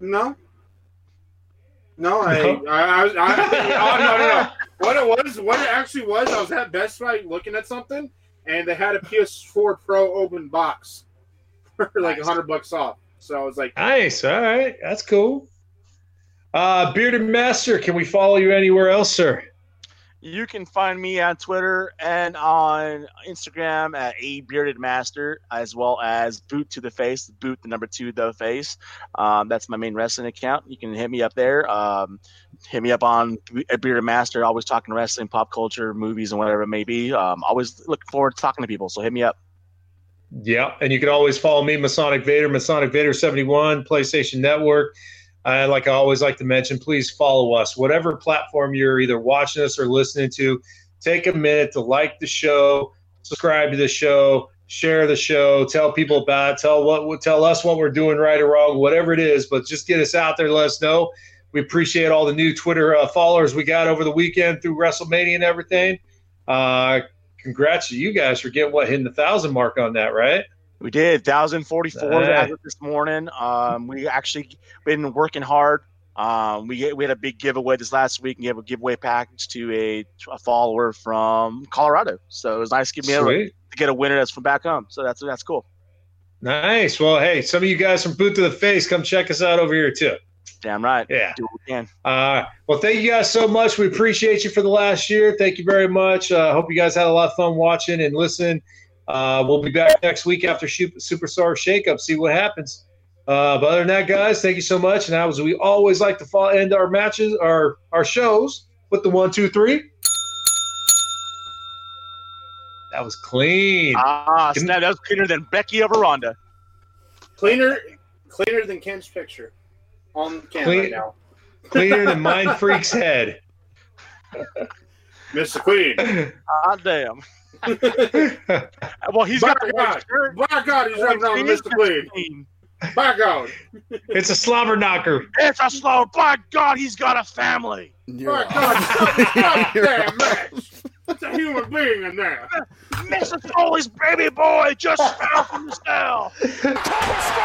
No. I was. What it actually was, I was at Best Buy looking at something, and they had a PS4 Pro open box for like $100 off. So I was like, nice. All right, that's cool. Bearded Master, can we follow you anywhere else, sir? You can find me on Twitter and on Instagram at @abeardedmaster, as well as boot2theface. That's my main wrestling account. You can hit me up there. Hit me up on @beardedmaster. Always talking wrestling, pop culture, movies, and whatever it may be. Always looking forward to talking to people. So hit me up. Yeah, and you can always follow me, Masonic Vader, Masonic Vader 71, PlayStation Network. Like I always like to mention, please follow us. Whatever platform you're either watching us or listening to, take a minute to like the show, subscribe to the show, share the show, tell people about it, tell us what we're doing right or wrong, whatever it is. But just get us out there, let us know. We appreciate all the new Twitter followers we got over the weekend through WrestleMania and everything. Congrats to you guys for getting hitting the 1,000 mark on that, right? We did 1,044 as of this morning. We actually been working hard. We had a big giveaway this last week and gave a giveaway package to a follower from Colorado. So it was nice to give me to get a winner that's from back home. So that's cool. Nice. Well, hey, some of you guys from Boot to the Face, come check us out over here too. Damn right. Yeah. Do what we can. Well, thank you guys so much. We appreciate you for the last year. Thank you very much. Hope you guys had a lot of fun watching and listening. We'll be back next week after Superstar Shakeup. See what happens. But other than that, guys, thank you so much. And as we always like to end our matches, our shows with the 1, 2, 3. That was clean. Snap! That was cleaner than Becky over Ronda. Cleaner than Ken's picture on camera right now. Cleaner than Mind Freak's head. Mr. Queen. Ah, damn. Well, he's got a white shirt. By God, he's running down Mr. Queen. By God. It's a slobber knocker. It's a slobber. By God, he's got a family. By God, he's got a man. It's a human being in there. Mrs. Foley's baby boy just fell from the cell.